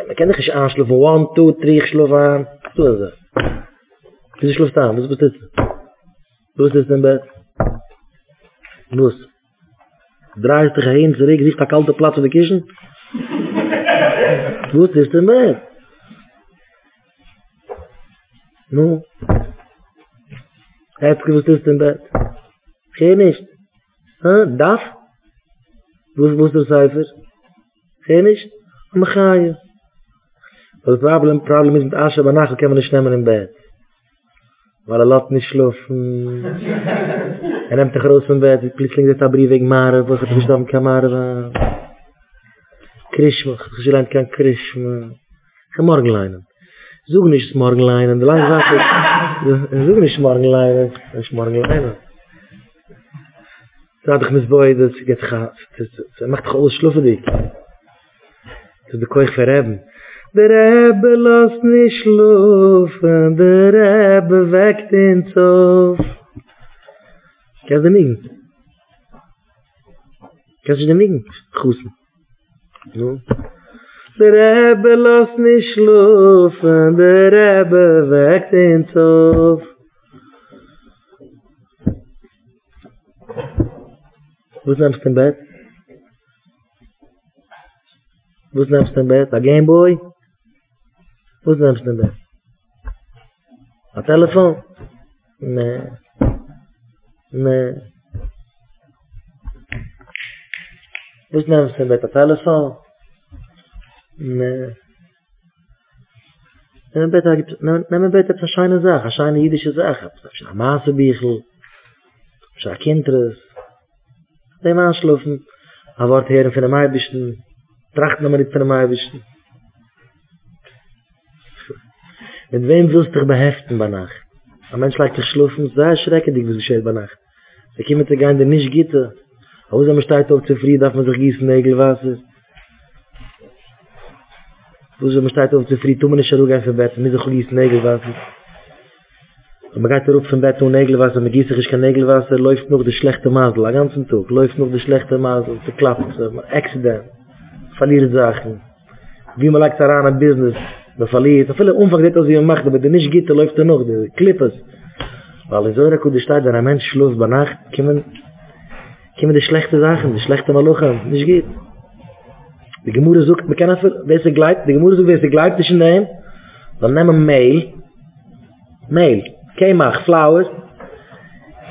Man kann nicht anschlafen, one, two, three, schlafen an. So ist das. Wieso schlafen an? Wieso bist du? Du bist im Bett. Du bist. Dreist dich hin, zurück, siehst du kalte Platz in der Kirche? Wo ist denn das? Nun? Hättest du gewusst, ist denn das? Geh nicht. Hm? Darf? Wo ist der Cipher? Geh nicht? Aber geh nicht. Das Problem ist mit Asche, aber nachher kann man nicht nehmen im Bett. Weil er lässt nicht schlafen. Er nimmt dich raus vom Bett. Plötzlich ist der Brief wegen Mare, wo ich gestorben kann, Mare war. Krishma, ich lerne kein Krishma. Ich kann morgen leinen. Such nicht das morgen leinen. Die Leine sagt, such nicht morgen leinen. Ich morgen leinen. Sag dich mit Boi, dass ich jetzt gehe. Das macht doch alles schluffen dich. Das bekomme ich für Reben. Der Rebbe lässt nicht schlufen. Der Rebbe weckt ihn auf. Kannst du nicht? Kannst du nicht? Kussen. No. Der Rebbe lässt nicht schlafen, der Rebbe weckt ihn auf. Wo nimmst du im Bett? Wo nimmst du im Bett? A Gameboy? Wo nimmst du im Bett? A Telefon? Nee. Nee. Who's name is in bed? A telephone? Nee. Neem in bed, neem in bed, heb je een scheine zaak, een scheine jiddische zaak. Heb je een maasenbiegel, heb je een kindres. Neem aanschloffen, hij wordt heren van de meibischten, tracht nog maar niet van de meibischten. Met wem wil je dich beheften bij nacht? Een mens lijkt zich schloffen, zeer schrekkendig was geschehen bij nacht. Ze komen te gaan, die niet gieten. Aus dem Steigt auch zufrieden, darf man sich gießen, Nägelwasser. Aus dem Steigt auch zufrieden, tun wir nicht ruhig auf dem Bett, mit sich gießen, Nägelwasser. Und man geht darauf vom Bett und Nägelwasser, man gießt sich kein Nägelwasser, läuft noch der schlechte Masel, den ganzen Tag, läuft noch der schlechte Masel, verklappt, Accident, verliert Sachen. Wie man leicht daran ein Business, man verliert, so viele Umfang, das wie man macht, aber der nicht geht, der läuft er noch, der Klippes. Weil in so einer guten Steigt, wenn ein Mensch schläft bei Nacht, kann man... Kiemen die schlechte Sachen, die schlechte Maluchen, nicht geht. Die Gemüse sucht, man kann einfach, wer sie gleibt, die Gemüse sucht, wer sie gleibt, ist in dem. Dann nehmen wir Mehl, Mehl, Kämach, Flowers,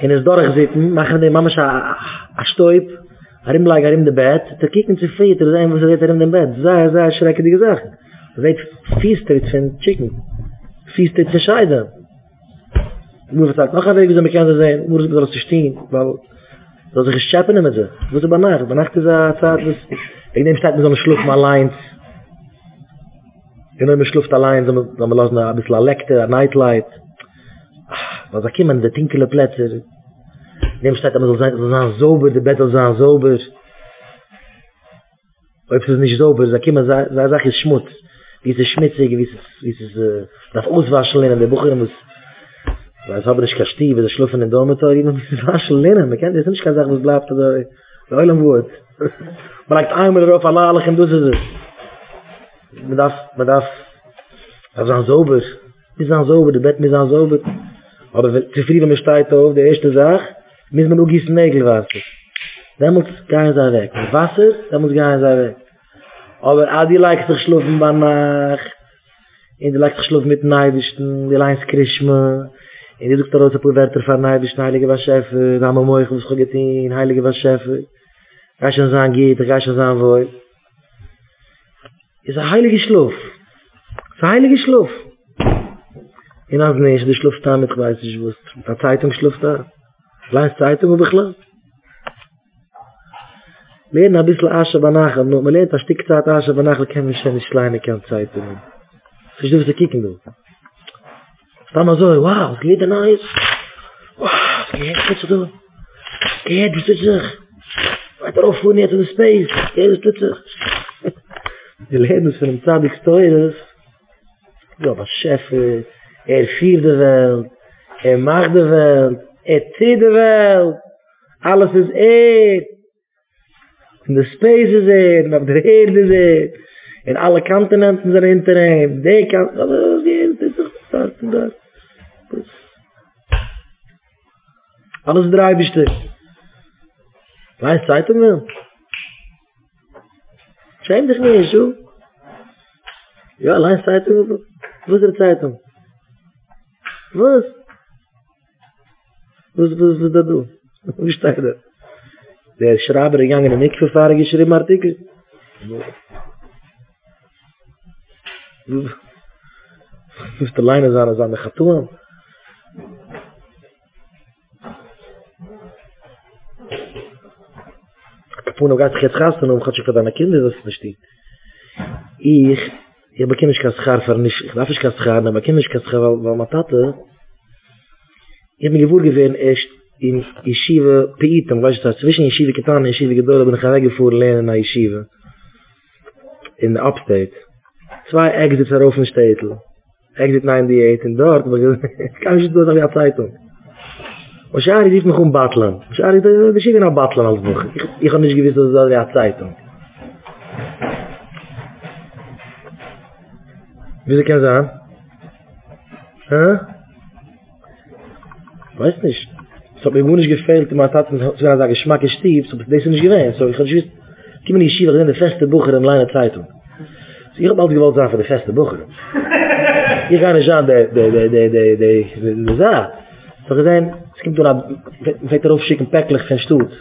in das Dorf sitzen, machen die Mama schon ein Stäub, herum lag herum dem Bett, da kicken sie viel, da sehen, was sie herum dem Bett, sehr, sehr schreckliche Sachen. Das heißt, Fiestet von Chicken, Fiestet von Scheiden. Die Gemüse sagt, noch ein Weg, wieso man kann sie sehen, die Gemüse muss alles stehen, weil... So sich schäppen mit sie. Wo sie bei Nacht? Bei Nacht ist eine Zeit, dass... Ich nehme Zeit mit so einem Schlupf allein. Ich nehme Schlupf allein, so man lassen ein bisschen eine Lekte, eine Nightlight. Was auch immer, die tinkele Plätze. Ich nehme Zeit, dass man so sauber, die Betten sind sauber. Ob es nicht sauber ist, auch immer, sei Sache ist Schmutz. wie sie schmitzig, wie sie das auswaschen lernen, der Bucher muss, weil es habe ich kein Stieb, weil sie schlufen in der Dormitor, jemand muss es waschen lernen, man kennt das nicht, kann sagen, was bleibt, oder der Eulam wird. Man legt einmal darauf, Allah, Allah, und du sie es. Man darf, man darf, das ist ein Sober, das ist ein Sober, das Bett ist ein Sober, aber wenn zufrieden mit steht auf, die erste Sache, müssen wir nur gießen Nägelwasser. Da muss kein sein weg. Mit Wasser, da muss kein sein weg. Aber auch die Leute sich schlufen bei Nacht. Und die Leute sich schlufen mit Neibischten, die Leins Krishma. Und die Doktor aus der Puberter von Neibischten, Heilige Waschäfer, da haben wir morgen was getan, Heilige Waschäfer. Reicht uns an Gitter, reicht uns an Wohl. Ist ein heiliger Schluf. Ist ein heiliger Schluf. Und als nicht, die schluft da mit, weiß ich was. Mit der Zeitung schluft da. Leins Zeitung, ob ich lasse. Lehren ein bisschen Asche Banachel, nur man lehrt ein Stück Zeit Asche Banachel, kann man schon nicht kleine Kernzeitungen. So ich darf sie kicken, du. Ich dachte mal so, wow, es geht ja nice. Wow, es geht ja nicht, du. Es geht ja nicht, weiter auf, wo nicht in der Space. Es geht ja nicht. Die Lehren ist für den Zadig Steuers. Ja, was Chef, er fiert die Welt, er macht die Welt, er zieht die Welt. Alles ist er. In de space is er, en op de heerde is er, en alle kantenenten zijn in te nemen, die kant, alles is er, dat is er, alles draai bist er. Weiss, zeit er wel. Schäm dich niet, zo. Ja, allein zeit er wel. Wo is er zeit om? Wat? Wat is dat doen? Hoe staat dat? Der Schreiber gegangen in den Mikverfahren geschrieben Artikel. Du musst alleine sein, als an der Chatouan. Kapuno geht sich jetzt rasten, um hat sich für deine Kinder, das versteht. Ich, ich habe keine Schar, ich darf nicht Schar, aber ich habe keine Schar, weil meine Tate, ich habe mir gewohnt gewesen, echt, in Yeshiva Peitem, weißt du, zwischen Yeshiva Ketan und Yeshiva Gedol, bin ich weggefuhr lernen nach Yeshiva. In der Upstate. Zwei Exits darauf in Städtel. Exit achtundneunzig und dort, aber ich kann mich nicht durch die Zeitung. Und Shari sieht mich um Batlan. Shari sieht mich nach Batlan als Buch. Ich habe nicht gewusst, dass das die Zeitung. Wieso kann es an? Hä? Weiß nicht. So hat mir gut nicht gefehlt, wenn man hat einen Geschmack gestieb, so das ist nicht gewähnt. So ich habe gewusst, ich bin in die Yeshiva, ich bin der feste Bucher in der Zeitung. So ich habe alles gewollt sein für die feste Bucher. Ich kann nicht an der Saat. So gesehen, es gibt dann ein Vetter aufschicken, päcklich von Stutt.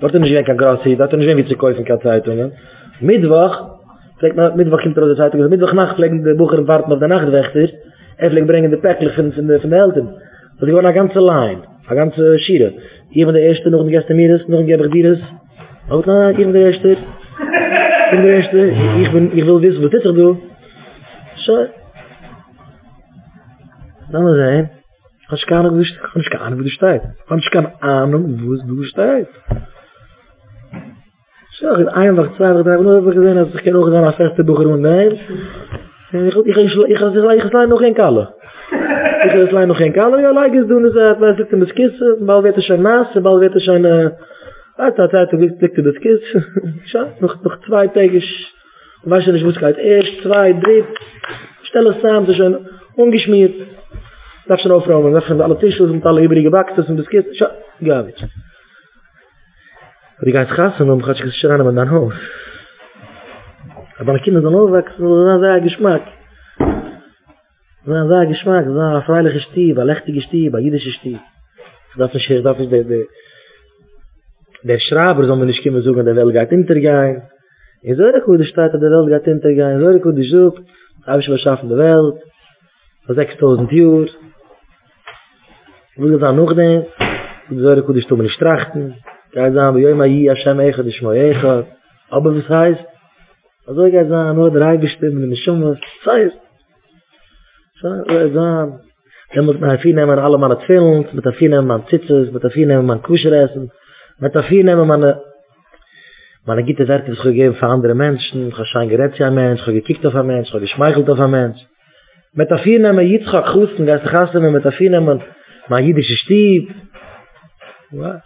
Dort haben wir nicht gewähnt, kein Grassi, dort haben wir nicht gewähnt, wie zu kaufen, keine Zeitungen. Mittwoch, vielleicht nach Mittwoch kommt er aus der Zeitung, Mittwochnacht legen die Bucher im Bart auf der Nachtwächter, endlich bringen die päcklich von den Eltern. So ich war eine ganze Line. A ganze Schiere. Hier von der Erste, noch ein Gästemieres, noch ein Gebergdieres. Oh, nein, hier von der Erste. Hier von der Erste. Ich, bin, ich will wissen, was das ich tue. Schau. Dann mal sehen. Kannst du keine Ahnung, wo du steigst. Kannst du keine Ahnung, wo du steigst. Schau, ich habe einfach zwei, drei, drei, drei, gesehen, dass ich keine Ahnung habe, als feste Bucher und nein. Ich habe noch kein Kalle. Ich habe das noch kein Kalle, ja, leik es tun, es liegt in das Kissen, bald wird es schon nass, bald wird es schon, äh, hat er Zeit, liegt in das Kissen, schau, noch, noch zwei Tage, ich weiß nicht, wo es geht, erst, zwei, dritt, stell es zusammen, es ist schon ungeschmiert, darf schon aufräumen, darf schon alle Tische, mit alle übrigen Backtes und das Kissen, schau, gar nicht. Die ganze Kasse, dann kann ich das schon an, aber dann hoch. Aber die Kinder sind auch wachsen, das ist ein Geschmack. Das ist ein Geschmack, das ist ein freiliche Stieb, ein lechtige Stieb, ein jüdische Stieb. Das ist nicht, das ist der, der, der Schreiber, soll man nicht kommen suchen, der Welt geht hintergehen. In so einer guten Stadt, der Welt geht hintergehen, in so einer guten Sucht, habe ich verschaffen der Welt, vor sechstausend Jahren. Ich will das auch noch denken, in so einer guten Stadt, man nicht trachten, kann sagen, bei Jema Yi, Hashem Echa, die Schmau Echa, aber was heißt, also ich kann sagen, nur drei bestimmen, nicht schon was, was heißt, so, dann muss man dafür nehmen, alle Mann hat Films, mit dafür nehmen man Zitzes, mit dafür nehmen man Kuscheressen, mit dafür nehmen man Man hat gute Werke gegeben für andere Menschen, ich habe schon gerät zu einem Mensch, ich habe gekickt auf einen Mensch, ich habe geschmeichelt auf einen Mensch. Mit der Vier nehmen Yitzchak Chusen, Geist Chassamen, mit der Vier nehmen, mein jüdischer Stieb. Ja.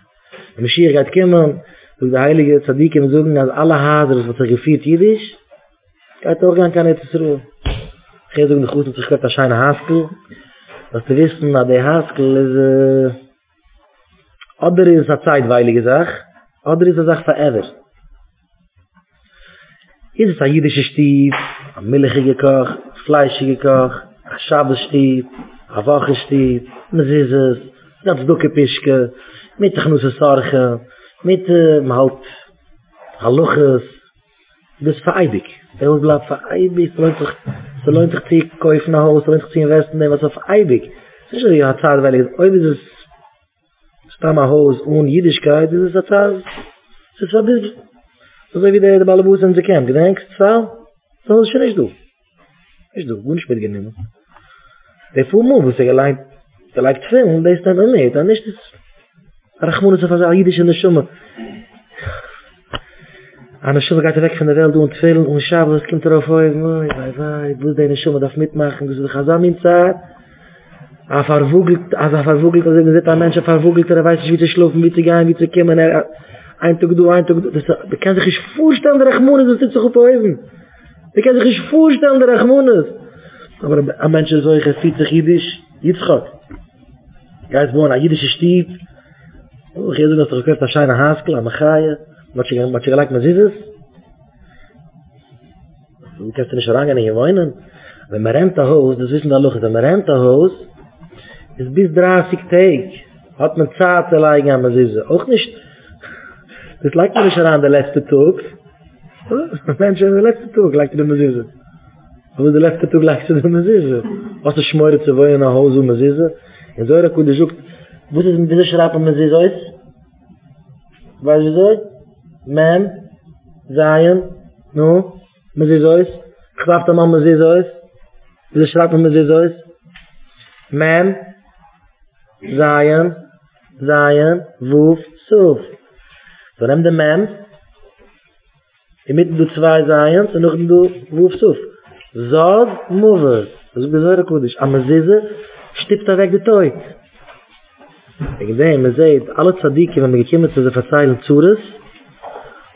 Im Mashiach geht kommen, durch die heilige Tzadikim sagen, dass alle Haser, was er geführt jüdisch, geht auch gar nicht zur Ruhe. Ich gehe so in die Chusen, ich gehört das scheine Haskell, dass die wissen, dass der Haskell ist, äh, oder ist eine zeitweilige Sache, oder ist eine Sache forever. Hier ist ein jüdischer Stieb, ein milchiger Koch, ein fleischiger Koch, ein Schabelstieb, ein Wachestieb, ein Zizes, ein ganz ducke Pischke, mit Technose Sarge, mit äh, halt Halluches. Das ist vereidig. Der Haus bleibt vereidig, so lohnt sich die Käufe nach Hause, so lohnt sich die Investen, was ist vereidig. Das ist ja eine Zeit, weil ich oben dieses Stammerhaus ohne Jüdischkeit, das ist eine Zeit, das ist ein bisschen... So wie der Balabus in der Camp. Gedenkst du, Zahn? So ist schon nicht du. Nicht du, gut spät genommen. Der Fuhrmund ist ja allein, der leikt Film, der ist dann auch nicht. Dann ist es, Rachmune ist auf der Jüdische in der Schumme. An der Schumme geht er weg von der Welt und Film und Schabel, es kommt darauf, oi, wei, wei, wo ist deine Schumme, darf mitmachen, das ist der Chazam in Zeit. Er verwugelt, also er verwugelt, also er sieht ein Mensch, er verwugelt, er weiß nicht, wie zu schlafen, wie zu gehen, wie zu kommen, er... Ein Tag du, ein Tag du. Du kannst dich nicht vorstellen, der Rachmunis, das ist so gut erheben. Du kannst dich nicht vorstellen, der Rachmunis. Aber ein Mensch ist so, ich erzieht sich jüdisch, Yitzchak. Geist wohnen, ein jüdischer Stieb. Oh, ich hätte das doch gekauft, ein scheiner Haskel, ein Machaia. Was ich gleich mal siehst. Du kannst dich nicht herangehen, hier weinen. Wenn man rennt ein Haus, das wissen wir noch, wenn man rennt ein Haus, ist bis dreißig Tage. Hat man Zeit zu legen, aber sie ist auch nicht... Das leicht mir nicht an der letzte Tag. Mensch, der letzte Tag leicht dir mir sitzen. Aber der letzte Tag leicht dir mir sitzen. Was ist schmore zu wollen nach Hause mir sitzen? Und so er konnte sucht, wo ist denn diese Schrappen mir sitzen? Weiß du das? Man, Zion, no, mir sitzen. Kraft am mir sitzen. Diese Schrappen mir sitzen. Man, Zion, Zion, Wuf, Suf. So nimm den Mann, inmitten du zwei Zions, und noch du wufst auf. Sog, Mover. Das ist besonders gut. Aber diese stippt er weg die Toi. Ich sehe, man sieht, alle Tzadikim, wenn man gekommen zu der Verzeihung zu uns,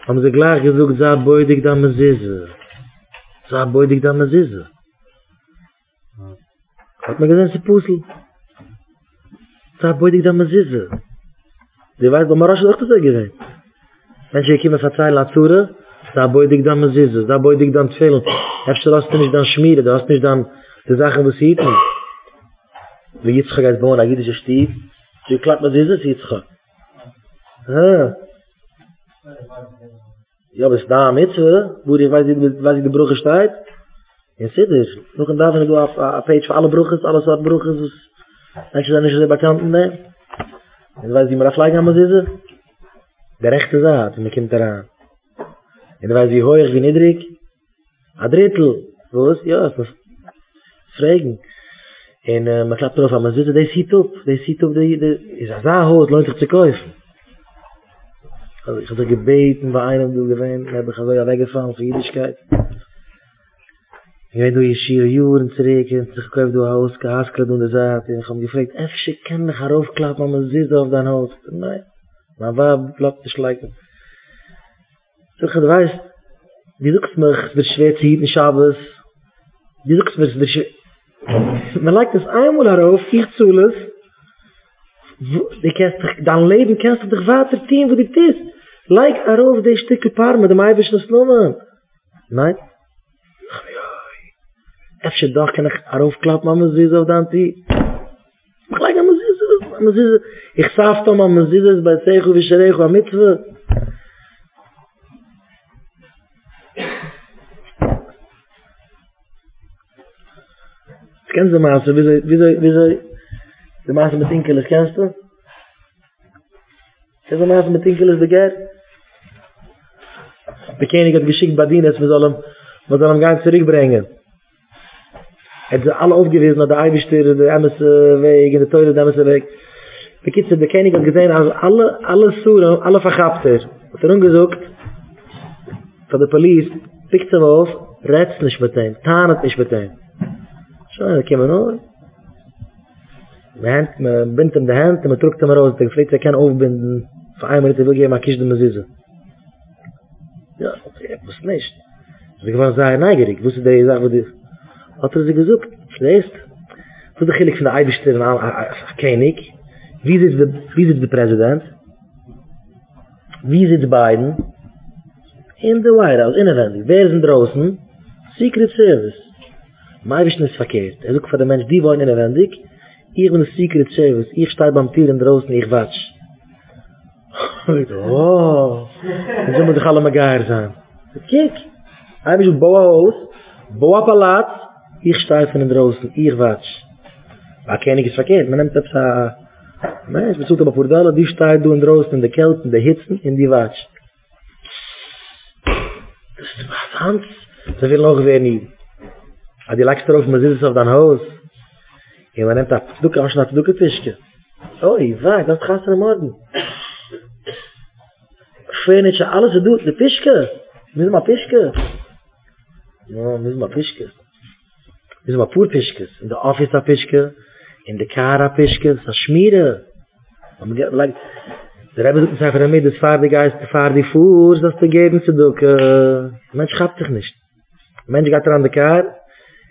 haben sie gleich gesagt, sei beudig da mit diese. Sei beudig da mit diese. Hat man gesehen, sie Puzzle. Sei beudig da mit diese. Sie weiß, warum er auch das gesehen hat. Wenn ich hier mit Verzeihung lasse, da beugt dich dann mit Jesus, da beugt dich dann zu fehlen. Hast du das nicht dann schmieren, du hast nicht dann die Sachen, was sie tun. Wie Yitzchak geht bauen, ein jüdischer Stief, so klappt mit Jesus, Yitzchak. Ja, aber es ist da am Mitzvah, wo ich weiß, was in der Brüche steht. Ja, seht ihr, noch ein Tag, wenn du auf eine Page für alle Brüche, alles was Brüche ist, wenn ich dann nicht so Bekannten nehme. Jetzt weiß ich, wie man das Leid haben muss. Der rechte Saat, wenn man kommt daran. Und weiß wie hoch, wie niedrig. Ein Drittel. Wo ist? Ja, das muss fragen. Und äh, man klappt drauf, man sieht, der ist hier top. Der ist hier top, der ist ein Saarhaus, lohnt sich zu kaufen. Also ich hatte gebeten bei einem, du gewähnt, und habe ich so ja weggefahren für Jüdischkeit. Ich weiß, du ist hier Juren zurück, und ich kaufe du ein Haus, kein Haskell und der Saat. Und ich habe gefragt, öffsche, kann ich heraufklappen, man sieht auf dein Haus. Nein. Man war blockt nicht leicht. So ich weiß, die sucht mich, es wird schwer zu hieten, Schabes. Die sucht mich, es wird schwer. Man legt es einmal darauf, ich zuhle es. Die kannst dich, dein Leben kannst du dich weiter ziehen, wo du bist. Leg darauf, die Stücke Paar mit dem Eibisch des Nomen. Nein? Ach, joi. Efter doch kann ich darauf klappen, Mama Süße auf dein Tee. Ich leg Mama Süße, Mama Süße. Ich sage doch mal, man sieht es bei Zeichu, wie Scherechu, am Mitzvah. Das kennst du, Maße, wieso, wieso, wieso, die Maße mit Inkelis, kennst du? Kennst du, Maße mit Inkelis, der Gerd? Der König hat geschickt Badin, jetzt wir sollen, wir sollen gar nicht zurückbringen. Hätten sie alle aufgewiesen, der Eibischter, der Emmes-Weg, der Teure, der Emmes-Weg. Der Kitzel, der König hat gesehen, als alle, alle Suren, alle vergabt er. Hat er nun gesagt, von der Police pickt ihm auf, redet nicht mit ihm, tarnet nicht mit ihm. So, dann kommen wir nur. Man bindt ihm die Hand, man drückt ihm raus, der Gefreite kann aufbinden, für eine Minute will gehen, man kischt ihm eine Süße. Ja, ich wusste nicht. Sie waren sehr neugierig, wusste der, ich sag, wo die... Hat er sie gesucht, verstehst? Wo der Chilik von der Eibischter, ein König, wie sitzt der Präsident? Wie sitzt Biden? In der White House, inwendig. Wer ist denn draußen? Secret Service. Mein Wissen ist verkehrt. Er sucht für den Menschen, die wollen inwendig. Ich bin der Secret Service. Ich stehe beim Tieren draußen, ich watsch. Oh, und so muss ich alle Magaier sein. Kiek. Einmal ist ein Bauhaus, Bauappalat, ich stehe von draußen, ich watsch. Aber König ist verkehrt. Man nimmt das an... Mensch, man sucht aber vor der Halle, die steht du draußen in der Kälte, in der Hitze, in die watsch. Das ist was Hans. Das will noch wer nie. Aber die lagst drauf, man sieht es auf dein Haus. Und man nimmt das Ducke, auch schon das Ducke Fischke. Oh, ich weiß, das kannst du am Morgen. Furniture, alles du tut, die Fischke. Müssen wir Fischke. Ja, müssen wir Fischke. Müssen wir pur Fischke. In der Office a Fischke. In der Kara Fischke. Das Schmiede. Und man der Rebbe sucht uns einfach damit, das fahr die Geist, fahr die Fuß, das zu geben zu ducken. Der Mensch schabt sich nicht. Der Mensch geht an der Kar,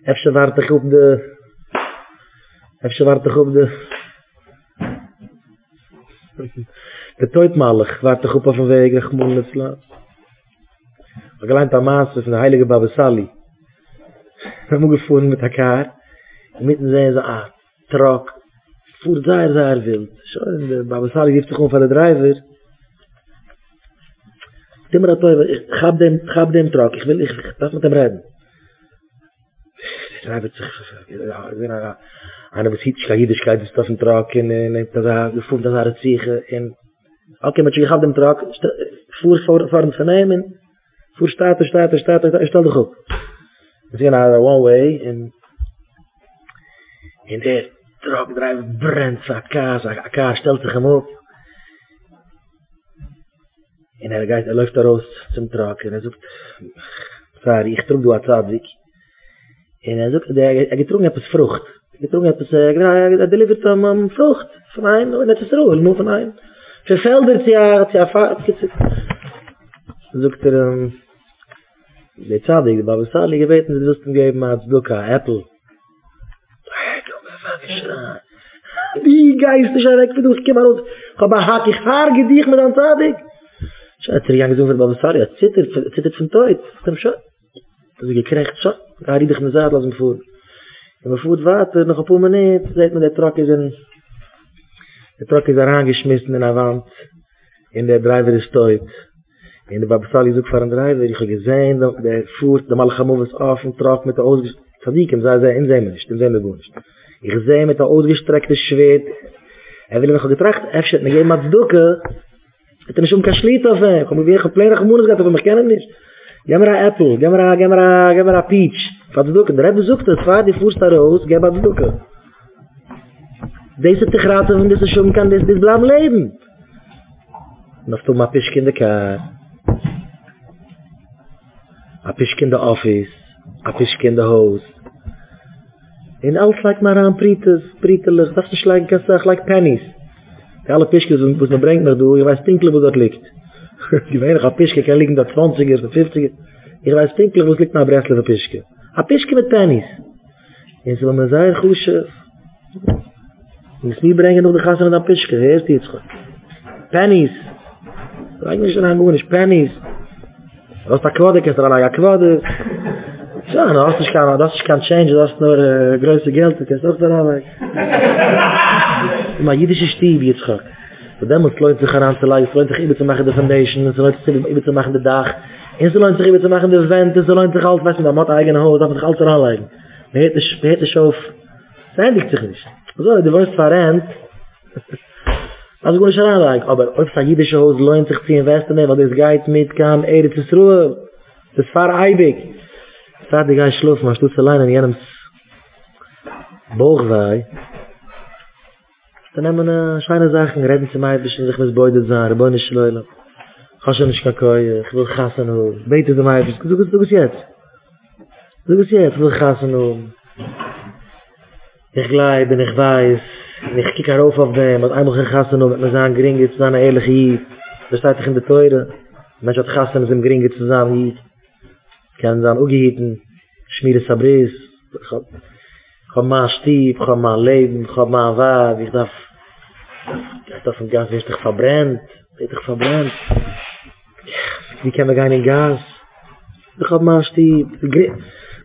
öfter warte ich auf die... öfter warte ich auf die... der Teutmalig, warte ich auf auf den Weg, ich muss nicht schlafen. Ich gelangt am Maas von der Heilige Baba Sali. Ich habe mich gefahren mit der Kar, mitten sehen sie, ah, Trock, fuhr sehr, sehr wild. Schau, der Baba Sali rief sich um von der Driver. Timmer hat Teufel, ich hab dem, ich hab dem Truck, ich will, ich darf mit dem reden. Der Driver hat sich verfolgt. Einer besieht, ich kann jüdisch, ich kann das auf dem Truck, und er fuhr, dass er sich, und okay, Matsch, ich hab dem Truck, fuhr vor dem Vernehmen, fuhr staat, staat, staat, staat, stell dich auf. Wir sind einer one way, und und er, Trok driver brennt sa kaas, a kaas stelt sich hem op. En er gaat, er läuft er raus zum Trok, en er zoekt, sorry, ich trug du a Tzadik. En er zoekt, er getrunken hat es Frucht. Er getrunken hat es, er delivert am Frucht, von einem, und es ist Ruhl, nur von einem. Verfeldert sie ja, hat sie erfahrt, zoekt er, der Tzadik, der Baba Sali gebeten, sie wussten geben, als Duka, Apple. Die Geist ist ja weg für dich, komm mal raus. Ich hab ein Hack, ich harge dich mit einem Zadig. Ich hab dir angesungen für den Babasari, er zittert, er zittert von Teut. Das ist ihm schon. Das ist gekriegt, schon. Ich hab dich mit Zadl aus dem Fuhr. Wenn man fuhrt weiter, noch ein paar Minuten, seht man, der Truck ist in... der Truck ist herangeschmissen in der Wand. Und der Driver ist Teut. Und der Babasari sucht für den Driver. Ich hab gesehen, der fuhrt, der Malchamov ist auf dem Truck mit der Ausgestellung. Zadikim, sei sei, in Sehme nicht, in Sehme gut nicht. Ich sehe mit der ausgestreckten Schwert. Er will ihn noch getracht. Er schätzt mir, geh mal zu ducken. Er hat nicht um kein Schlitt auf ihn. Komm, ich will ein kleiner Gemunis gehabt, aber ich kenne ihn nicht. Geh mal ein Apple, geh mal ein, geh mal ein, geh mal ein Peach. Fahr zu ducken. Der Rebbe sucht es, fahr die Fuß da raus, geh mal zu ducken. Diese Tigrate, wenn das schon kann, das bleiben leben. Und auf dem Apischke in der Kar. Apischke in der Office. Apischke in der Haus. In alles lijkt maar aan prietes, prietelig, dat is gelijk, ik zeg, gelijk pennies. Die alle pischkes, die men brengt naar door, je weet stinkelijk hoe dat ligt. Die weinige pischke kan liggen dat zwanziger, dat fifziger. Je weet stinkelijk hoe het ligt naar Breslauer pischke. A pischke met pennies. En ze willen zijn goesje. Je moet niet brengen door de gasten naar pischke, heerst iets goed. Pennies. Lijkt me zo aan goed, is pennies. Als dat kwadig is, dan ja kwadig. Ja, no, das ist kein, das ist kein Change, das ist nur äh, größer Geld, das kannst du auch daran weg. Immer jüdische Stieb, jetzt schack. Und dann muss die Leute sich heranzulegen, es lohnt sich über zu machen der Foundation, es lohnt sich über zu machen der Dach, es lohnt sich über zu machen der Event, es lohnt sich alles, weißt du, man hat eigene Haus, darf man sich alles heranlegen. Man hört es auf, es endigt sich nicht. So, du wirst verrennt, also gut nicht heranlegen, aber ob es ein jüdische Haus lohnt sich zu investieren, weil das geht mit, kann, Eretz Yisroel, das ist vereibig. Staat die Geist schluss, man stutzt allein an jenem Boogwei. Dann haben wir eine scheine Sache, reden sie mal ein bisschen, sich missbeutet sein, Rebäune Schleulam. Hashem ist kakoi, ich will chassen um. Bete dem Eibisch, du bist jetzt. Du bist jetzt, ich will chassen um. Ich glaube, ich weiß, ich kiek herauf auf dem, als einmal gechassen um, mit mir sagen, gering jetzt zusammen, ehrlich hier. Das steht sich in der Teure. Mensch hat chassen, mit dem gering jetzt zusammen hier. Kann dann auch gehitten, schmieren Sabris. Ich hab mein Stieb, ich hab mein Leben, ich hab mein Wab, ich darf... Ich darf ein Gas, wie ist dich verbrennt? Wie ist dich verbrennt? Wie kann man gar nicht Gas? Ich hab mein Stieb.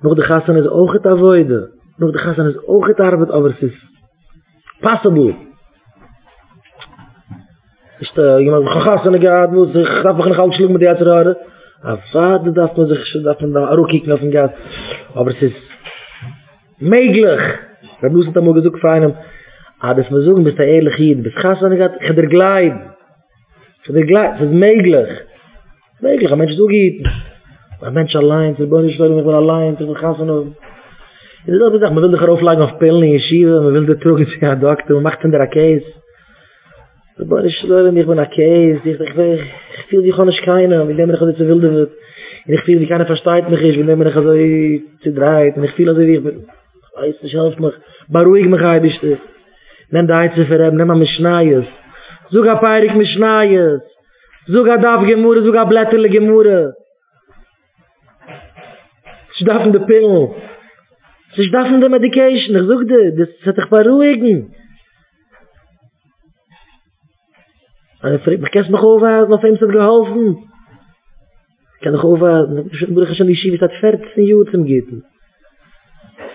Noch die Gassen ist auch nicht erweide. Noch die Gassen ist auch nicht Arbeit, aber es ist... Possible! Ist da jemand, ich hab Gassen gehabt, ich darf mich nicht alles schlucken mit der Zerade. Aber warte, darf man sich, darf man da auch kicken auf den Gas. Aber es ist... Möglich! Da muss ich dann mal gesucht von einem. Aber das muss ich sagen, bist du ehrlich hier. Bist du Gassen, ich hab dir gleich. Ich hab dir gleich. Das ist möglich. Das ist möglich, ein Mensch ist auch geht. Ein Mensch allein, ich bin nicht allein, ich bin Gassen. Ich hab gesagt, man will dich auflegen auf Pillen in Yeshiva, man will dich zurück zu einem Doktor, man macht hinter einer Käse. Ich bin nicht schlimm, ich bin ein Käse. Ich fühle dich auch nicht keiner, ich nehme mich, dass es so wild wird. Ich fühle dich, keiner versteht mich, ich nehme mich, dass es so dreht. Ich fühle dich, ich bin... Weiß nicht, helft mich. Beruhig mich, hei bist du. Nimm die Heize für ihn, nimm mal Mischnayes. Sogar Peirik Mischnayes. Sogar Daf Gemurre, sogar Blätterle Gemurre. Sie darf in der Pille. Sie darf in der Medication. Ich such dir, das hat dich beruhigen. Ich kann mich aufhalten, auf ihm hat geholfen. Ich kann mich aufhalten. Ich bin schon die Schiebe, es hat vierzehn Jahre zum Gitten.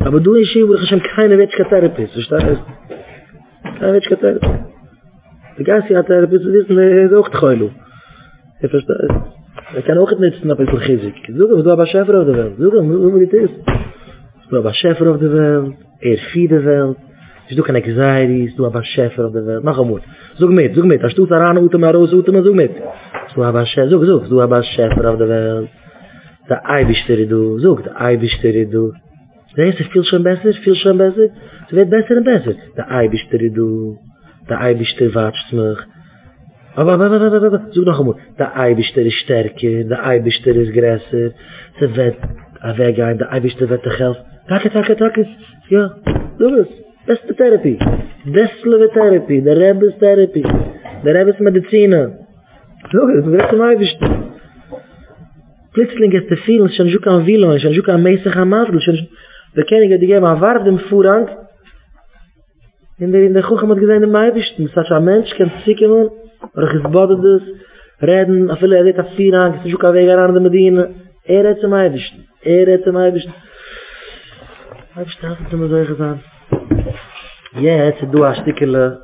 Aber du Yeshiva, ich habe keine wirkliche Therapist. Verstehst du? Kein Mensch kann Therapie. Die Geistige hat Therapie zu wissen, er ist auch die Heulung. Er versteht es. Er kann auch nicht nützen, ein bisschen Chizik. Sog ihm, du hast ein Schäfer auf der Welt. Sog ihm, wo man das ist. Du hast ein Schäfer auf der Welt, er fiel der Welt. Du kannst nicht sein, du hast ein Schäfer auf der Welt. Mach einmal. Sog mit, sog mit. Hast du Sarana, Utama, Rose, Utama, sog mit. Du hast ein Schäfer, sog, sog. Du hast ein Schäfer auf der Welt. Der Ei bist du, sog, der Ei bist du. Siehst du, viel schon besser, viel schon besser. Es wird besser und besser. Der Ei bist du, der Ei bist du, watscht mich. Aber, aber, aber, aber, aber, aber, such noch einmal. Der Ei bist du, ist stärker, der Ei bist du, ist größer. Es wird weggehen, der Ei bist du, wird dich helfen. Tacke, tacke, tacke. Ja, du bist. Das ist die Therapie. Das ist die Therapie, der Rebbe ist Therapie. Der Rebbe ist Mediziner. So, das wird zum Ei bist du. Plötzlich ist der Film, schon so kann Willen, schon so kann Mäßig am Adel, schon... Der König hat gegeben, er warf dem Vorrang. In der, in der Kuchen hat gesehen, der Meibischten. Es hat schon ein Mensch, kann sich kümmern, er hat geboten das, reden, er will, er hat auf Vorrang, es ist auch ein Weg an der Medina. Er hat zum Meibischten, er hat zum Meibischten. Meibischten hat es immer so gesagt. Jetzt, du hast eine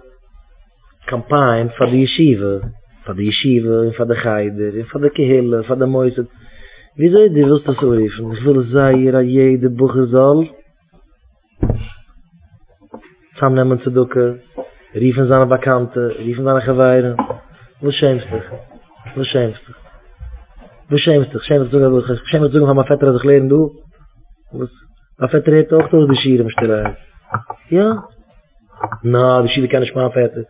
Kampagne von der Yeshiva. Von der Yeshiva, von der Geider, von der Kehille, von der Mäuse. Wieso ist die Wüste so riefen? Ich will sagen, hier an jede Buche soll zusammennehmen zu ducken, riefen seine Bekannte, riefen seine Geweihren. Wo schämst dich? Wo schämst dich? Wo schämst dich? Schämst dich? Schämst dich, wenn man Vetter sich lehren, du? Man Vetter hätte auch durch die Schiere im Sterrein. Ja? Na, die Schiere kann ich mal Vetter.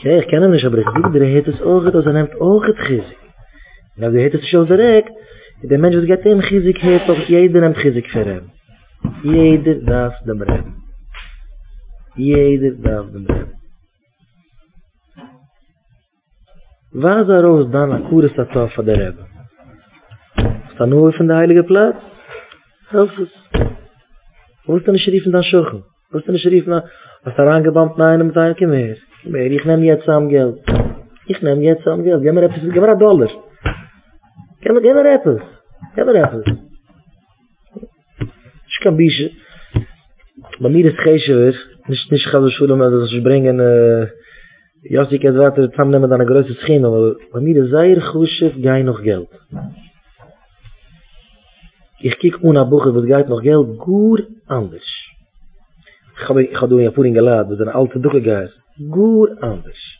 Ja, ich kenne mich, aber ich sage, der hätte es auch, also er nimmt auch das Gesicht. Na, der hätte es schon direkt. Der Mensch, der geht in Chizik, hat doch jeder nimmt Chizik für ihn. Jeder darf dem Reben. Jeder darf dem Reben. Was er aus dann an Kuris hat auf der Reben? Ist er nur auf der Heilige Platz? Helft es. Wo ist denn der Scherief in der Schuchen? Wo ist denn der Scherief in der... Was er angebannt, nein, mit einem Gemäß. Ich nehme jetzt am Geld. Ich nehme jetzt am Geld. Gib mir etwas, gib mir einen Dollar. Geh mir, geh mir etwas. Geh mir etwas. Ich kann bischen. Bei mir ist Geschewer. Nicht, nicht, ich kann so schulen, aber das bringen, äh, Jossik hat weiter zusammennehmen mit einer größeren Schiene, aber bei mir ist sehr gut, geh noch Geld. Ich kijk ohne Bucher, was geht noch Geld gut anders. Ich ga doen ja voering geladen, was eine alte Duckergeist. Gut anders.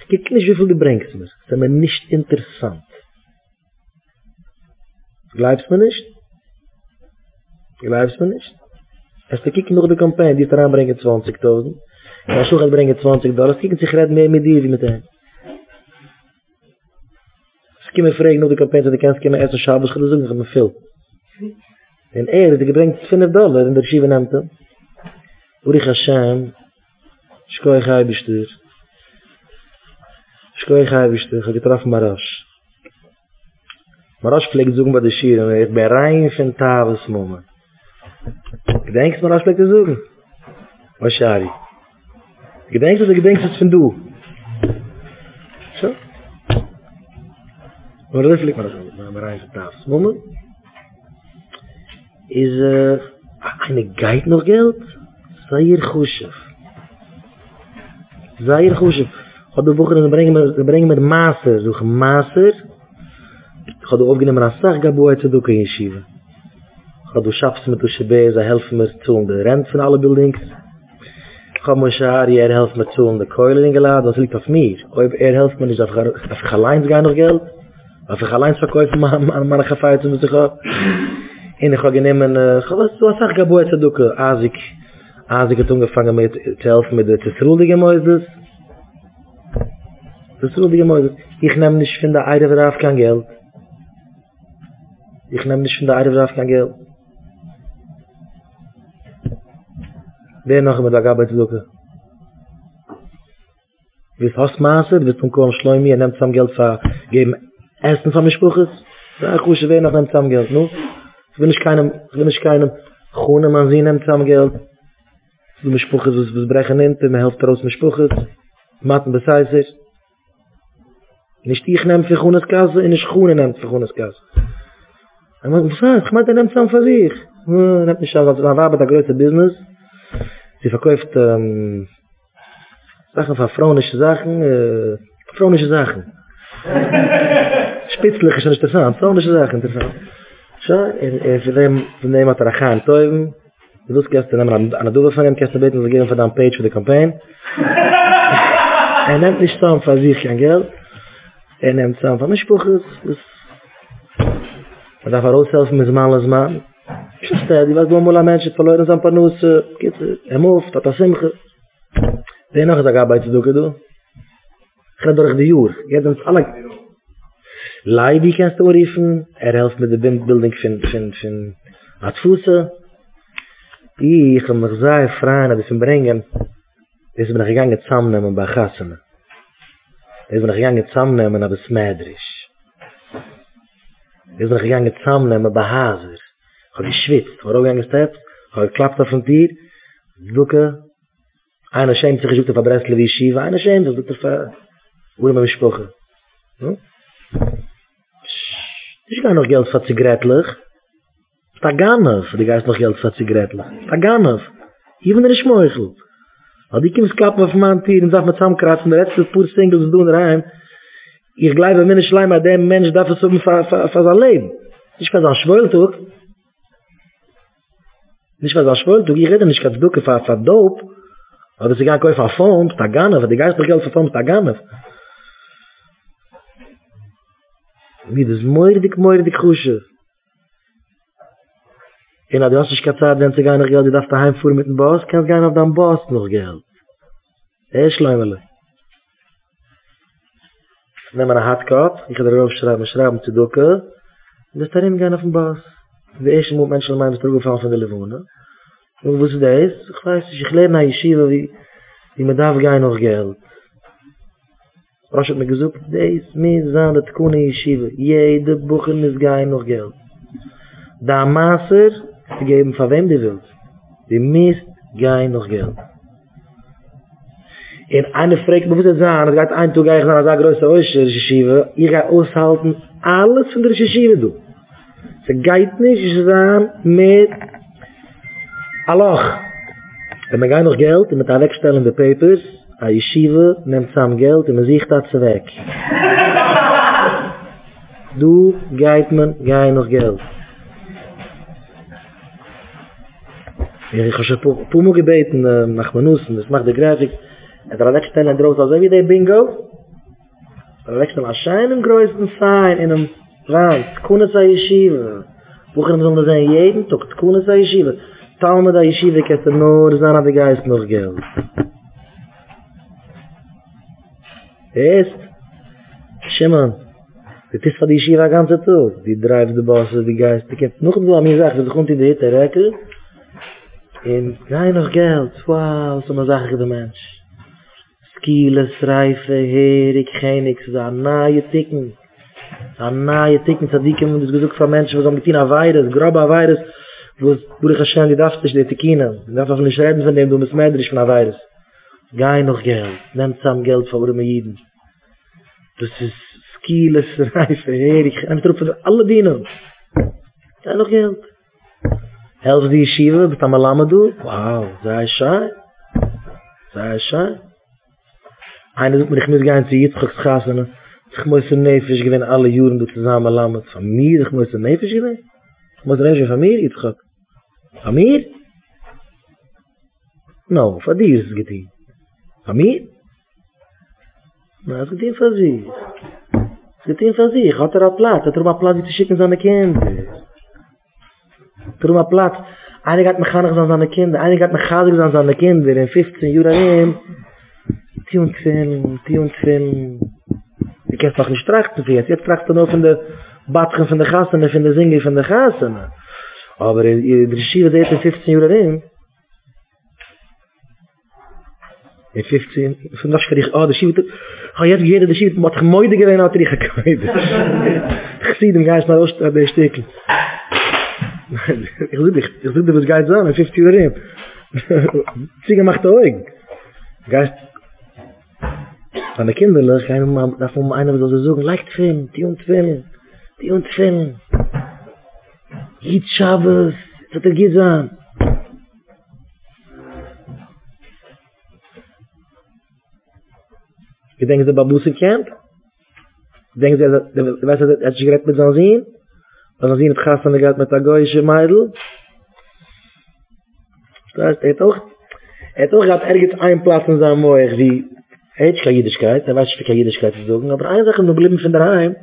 Ich kijk nicht, wie viel du bringst mir. Das ist mir nicht interessant. Glaubst mir nicht? Glaubst mir nicht? Als du kijk noch die Kampagne, die ist daran brengen zwanzigtausend. Ja, so gaat brengen zwanzig dollars. Kijk, sich red mehr mit dir wie mit einem. Ich kann mir fragen, ob die Kampagne, die kannst, kann man erst ein Schabes gesucht, das hat mir viel. Und er hat gebringt fünf Dollar in der Schiebe Namte. Uri Hashem, ich kann euch ein Bestür. Ich kann euch ein Bestür, ich habe getroffen Marasch. Marasch pflegt zu suchen bei der Schiebe, ich bin rein von Tavis Mama. Ich denke, Marasch pflegt zu suchen. Oshari. Ich denke, ich denke, es von du. So. Maar dat wil ik maar zeggen. Maar hij is op tafels. Moment. Is er... Eine geit nog geld? Zair Khrushchev. Zair Khrushchev. Gaat de boeken en ze brengen met maser. Zoek een maser. Gaat de opgenomen naar Sach Gabu uit de doeken in Yeshiva. Gaat de schafs met de shebe. Ze helpen met zo'n de rent van alle buildings. Gaat Moshe Hari. Er helft met zo'n de koilen ingeladen. Dat liegt af meer. Er helft me niet. Dat geleins gaat nog geld. Als ik alleen verkoop aan mijn gevaart om te gaan. En ik ga nemen... Zoals ik heb het gedaan. Als ik... Als ik het ongevangen met te helpen met de tesroelige moeders. Tesroelige moeders. Ik neem niet van de eide van de afgang geld. Ik neem niet van de eide van de afgang geld. Wer nog met de arbeid te doen? Wie is hostmaße? Wie is toen komen schleumie en neemt samen geld van... Erstens haben wir Sprüche. Da kann ich wenig nehmen zusammen Geld. No? Ich will nicht keinem, ich will nicht keinem, ohne man sie nehmen zusammen Geld. Du mir Sprüche, was wir brechen nimmt, mir helft raus mit Sprüche. Matten beseitigt sich. Nicht ich nehme für Gunas Kasse, und ich Gune nehmt für Gunas Kasse. Aber was sagt, ich meine, der nimmt zusammen für sich. Man hat nicht an, man war bei der größten Business. Sie verkauft ähm, Sachen von fraunische Sachen, äh, fraunische Sachen. Spitzlich ist interessant, so ist es interessant. So, wir nehmen an der Achan Teuben, wir wissen, dass wir an der Dube von ihm, dass wir beten, dass wir geben von der Page für die Kampagne. Er nimmt nicht zusammen von sich kein Geld, er nimmt zusammen von Mischbuches, man darf auch aushelfen mit dem Mann als Mann. Ich verstehe, die weiß, wo man Menschen verloren ist, ein paar Nuss, er muft, hat er Simche. Wer noch ist der Arbeit zu tun? Ich rede durch die Jür, geht uns alle... Leidi kannst du riefen, er helft mit der Bindbildung von, von, von Atfusse. Ich kann mich sehr freuen, dass ich ihn bringen. Jetzt bin ich gegangen zusammennehmen bei Chassene. Jetzt bin ich gegangen zusammennehmen bei Smedrisch. Jetzt bin ich gegangen zusammennehmen bei Haser. Ich habe geschwitzt, war auch gegangen gesteppt, habe geklappt auf dem Tier, duke. Einer schämt sich, ich suchte von Breslau wie Schiva, einer schämt sich, ich suchte von... Wurde mir besprochen. Hm? Ich kann noch Geld für Zigarettlich. Taganov, die Geist noch Geld für Zigarettlich. Taganov, hier bin ich Schmeuchel. Weil die Kinder klappen auf meinen Tier und sagt mir zusammenkratzen, der letzte pure Single, das tun rein. Ich glaube, wenn ich schleim, dem Mensch darf es um für sein Leben. Nicht für sein Schwöltug. Nicht für sein Schwöltug, ich rede nicht für Ducke, für Dope. Aber das ist gar kein Käufer von Taganov, die Geist noch Geld für Taganov. Wie das moerdig, moerdig Khrushchev. In der Adjastlichkeitszeit, wenn sie gar noch Geld, die darfst daheim fuhren mit dem Boss, kannst gar nicht auf deinem Boss noch Geld. Ey, Schleimele. Ich nehme einen Hardcard, ich kann darauf schreiben, schreiben zu Doku, und das darin gar nicht auf dem Boss. Die erste Mal Menschen meinen, dass du gefallen von der Lewohne. Und wo sie da ist, ich weiß nicht, ich lerne nach Yeshiva, wie, wie man darf gar noch Geld. Rosh hat mir gesagt, das mir sein, das Kuhne Yeshiva. Jede Bucher muss gehen noch Geld. Da Maser, sie geben von wem die willst. Die muss gehen noch Geld. Und eine fragt, wo wird das sein? Das geht ein, du gehst nach der größten Yeshiva. Ihr geht aushalten, alles von der Yeshiva, du. Das geht nicht, ich sage, mit Allah. Wenn man geht noch Geld, mit der Wegstellung der Papers, a Yeshiva nimmt zusammen Geld und man sieht das weg. Du, geht man, geh noch Geld. Ja ga je pomo gebeten nach Manusen, das macht der Grafik. Der Alexander Andros also wieder Bingo. Alexander scheinen größten sein in einem Raum. Kunen sei Yeshiva. Wochen sollen sein jeden Tag Kunen sei Yeshiva. Talme da Yeshiva kostet nur zana der Geist noch Geld. Es Shimon. Das ist für die Yeshiva ganze Tag. Die drive the bosses, die Geist. Ich hab noch mal mir gesagt, das kommt in der Hitte Recker. In nein noch Geld. Wow, so man sagt der Mensch. Kiele, schreife, heer, ik geen niks. Ze aan na je tikken. Ze aan na je tikken. Tzadikim, het is gezoekt van mensen. We zijn meteen aan virus, grob aan virus. Wo ich Hashem, die darfst dich, die Tekina. Die darfst auch nicht reden von dem, du bist mädrig von der virus. Geh noch Geld. Nehmt zusammen Geld von eurem Jiden. Das ist Kiele, schreife, heer, ik geen niks. Alle dienen. Geh noch Geld. Helft die Yeshiva, bist am Alamadu. Wow, sei schei. Sei schei. Einer sucht mir, ich muss gar nicht zu Jitzchak schaßen. Ich muss den Nefisch gewinnen, alle Juren, die zusammen lammen. Von mir, ich muss den Nefisch gewinnen. Ich muss den Nefisch gewinnen, von mir, Jitzchak. Von mir? No, von dir ist es getan. Von mir? Nein, es getan von sich. Es getan von sich. Hat er einen Platz. Hat er einen Platz, wie zu schicken seine Kinder. Hat er einen Platz. Einige hat Mechaniker an seine Kinder. Einige hat Mechaniker an seine Kinder. In fifteen Jahren. Die und Film, die und Film. Ich kann es noch nicht trachten für jetzt. Jetzt trachten nur von der Batschen von der Gassen, von der Singer von der Gassen. Aber die Regie wird in fifteen Jahren rein. In fifteen, von das krieg ich, oh, das sieht, oh, jetzt jeder, das sieht, was gemeide gewesen hat, die gekauft. Ich sehe den Geist nach Ost, der Steckel. Ich sehe dich, ich sehe dir was Geist an, in fifteen Jahren rein. Sie gemacht Augen. Geist. Van de kinderen ga je maar daarvoor maar een wat ze zoeken. Lijkt film, die und film, die und film. Jid Shabbos, dat er gids aan. Je denkt dat Babu's in camp? Je denkt dat hij zich gered met Zanzien? Zanzien het gaat van de gaat met de goeische meidel. Hij heeft ook gehad ergens een plaats in zijn moeder die... Er hat keine Jüdischkeit, er weiß nicht, wie keine Jüdischkeit zu sagen, aber eine Sache, nur blieben von der Heim,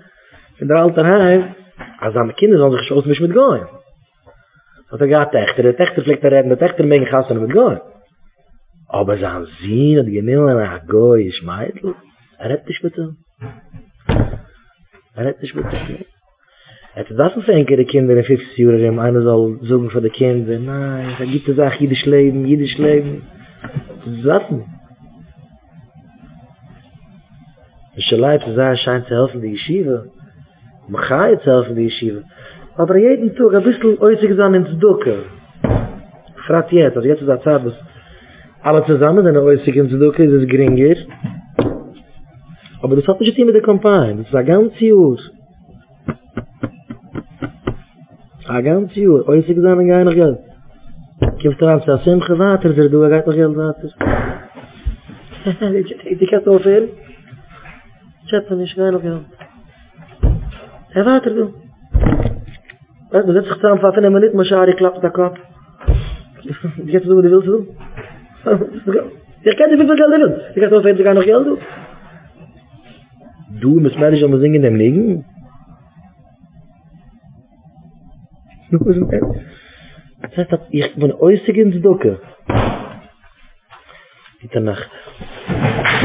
von der alten Heim, als seine Kinder sollen sich aus mich mit Gäuen. Und er geht Techter, der Techter fliegt er reden, der Techter mögen Gassen mit Gäuen. Aber sie haben sie, und die Gemüse nach Gäuen ist Meidl, er hat dich bitte. Er hat dich bitte. Er hat das für ein die Kinder in fifty Jahren, einer soll sagen für die Kinder, nein, da gibt es auch Jüdisch Leben, Jüdisch Leben. Das ist Ich leite sei scheint zu helfen die Yeshiva. Man kann jetzt helfen die Yeshiva. Aber jeden Tag ein bisschen äußig sein ins Ducke. Fragt jetzt, also jetzt ist das Zeit, dass alle zusammen sind äußig ins Ducke, das ist geringer. Aber das hat nicht mit der Kampagne, das ist ein ganzes Jahr. Ein ganzes Jahr, äußig sein und gar nicht Geld. Kommt daran, dass das Simche Water wird, du hast noch Geld Water. Ich kann so viel. Schätzen nicht, gar nicht, ja. Er weiter, du. Weißt du, setz dich zusammen, fünf Minuten, Maschari, klappt der Kopf. Jetzt du, was du willst, du. Ich kann dir viel Geld geben. Ich kann dir auf jeden Fall noch Geld, du. Du, musst mir nicht einmal singen, dem Liegen. Das heißt, ich bin äußig ins Ducke. Die Nacht.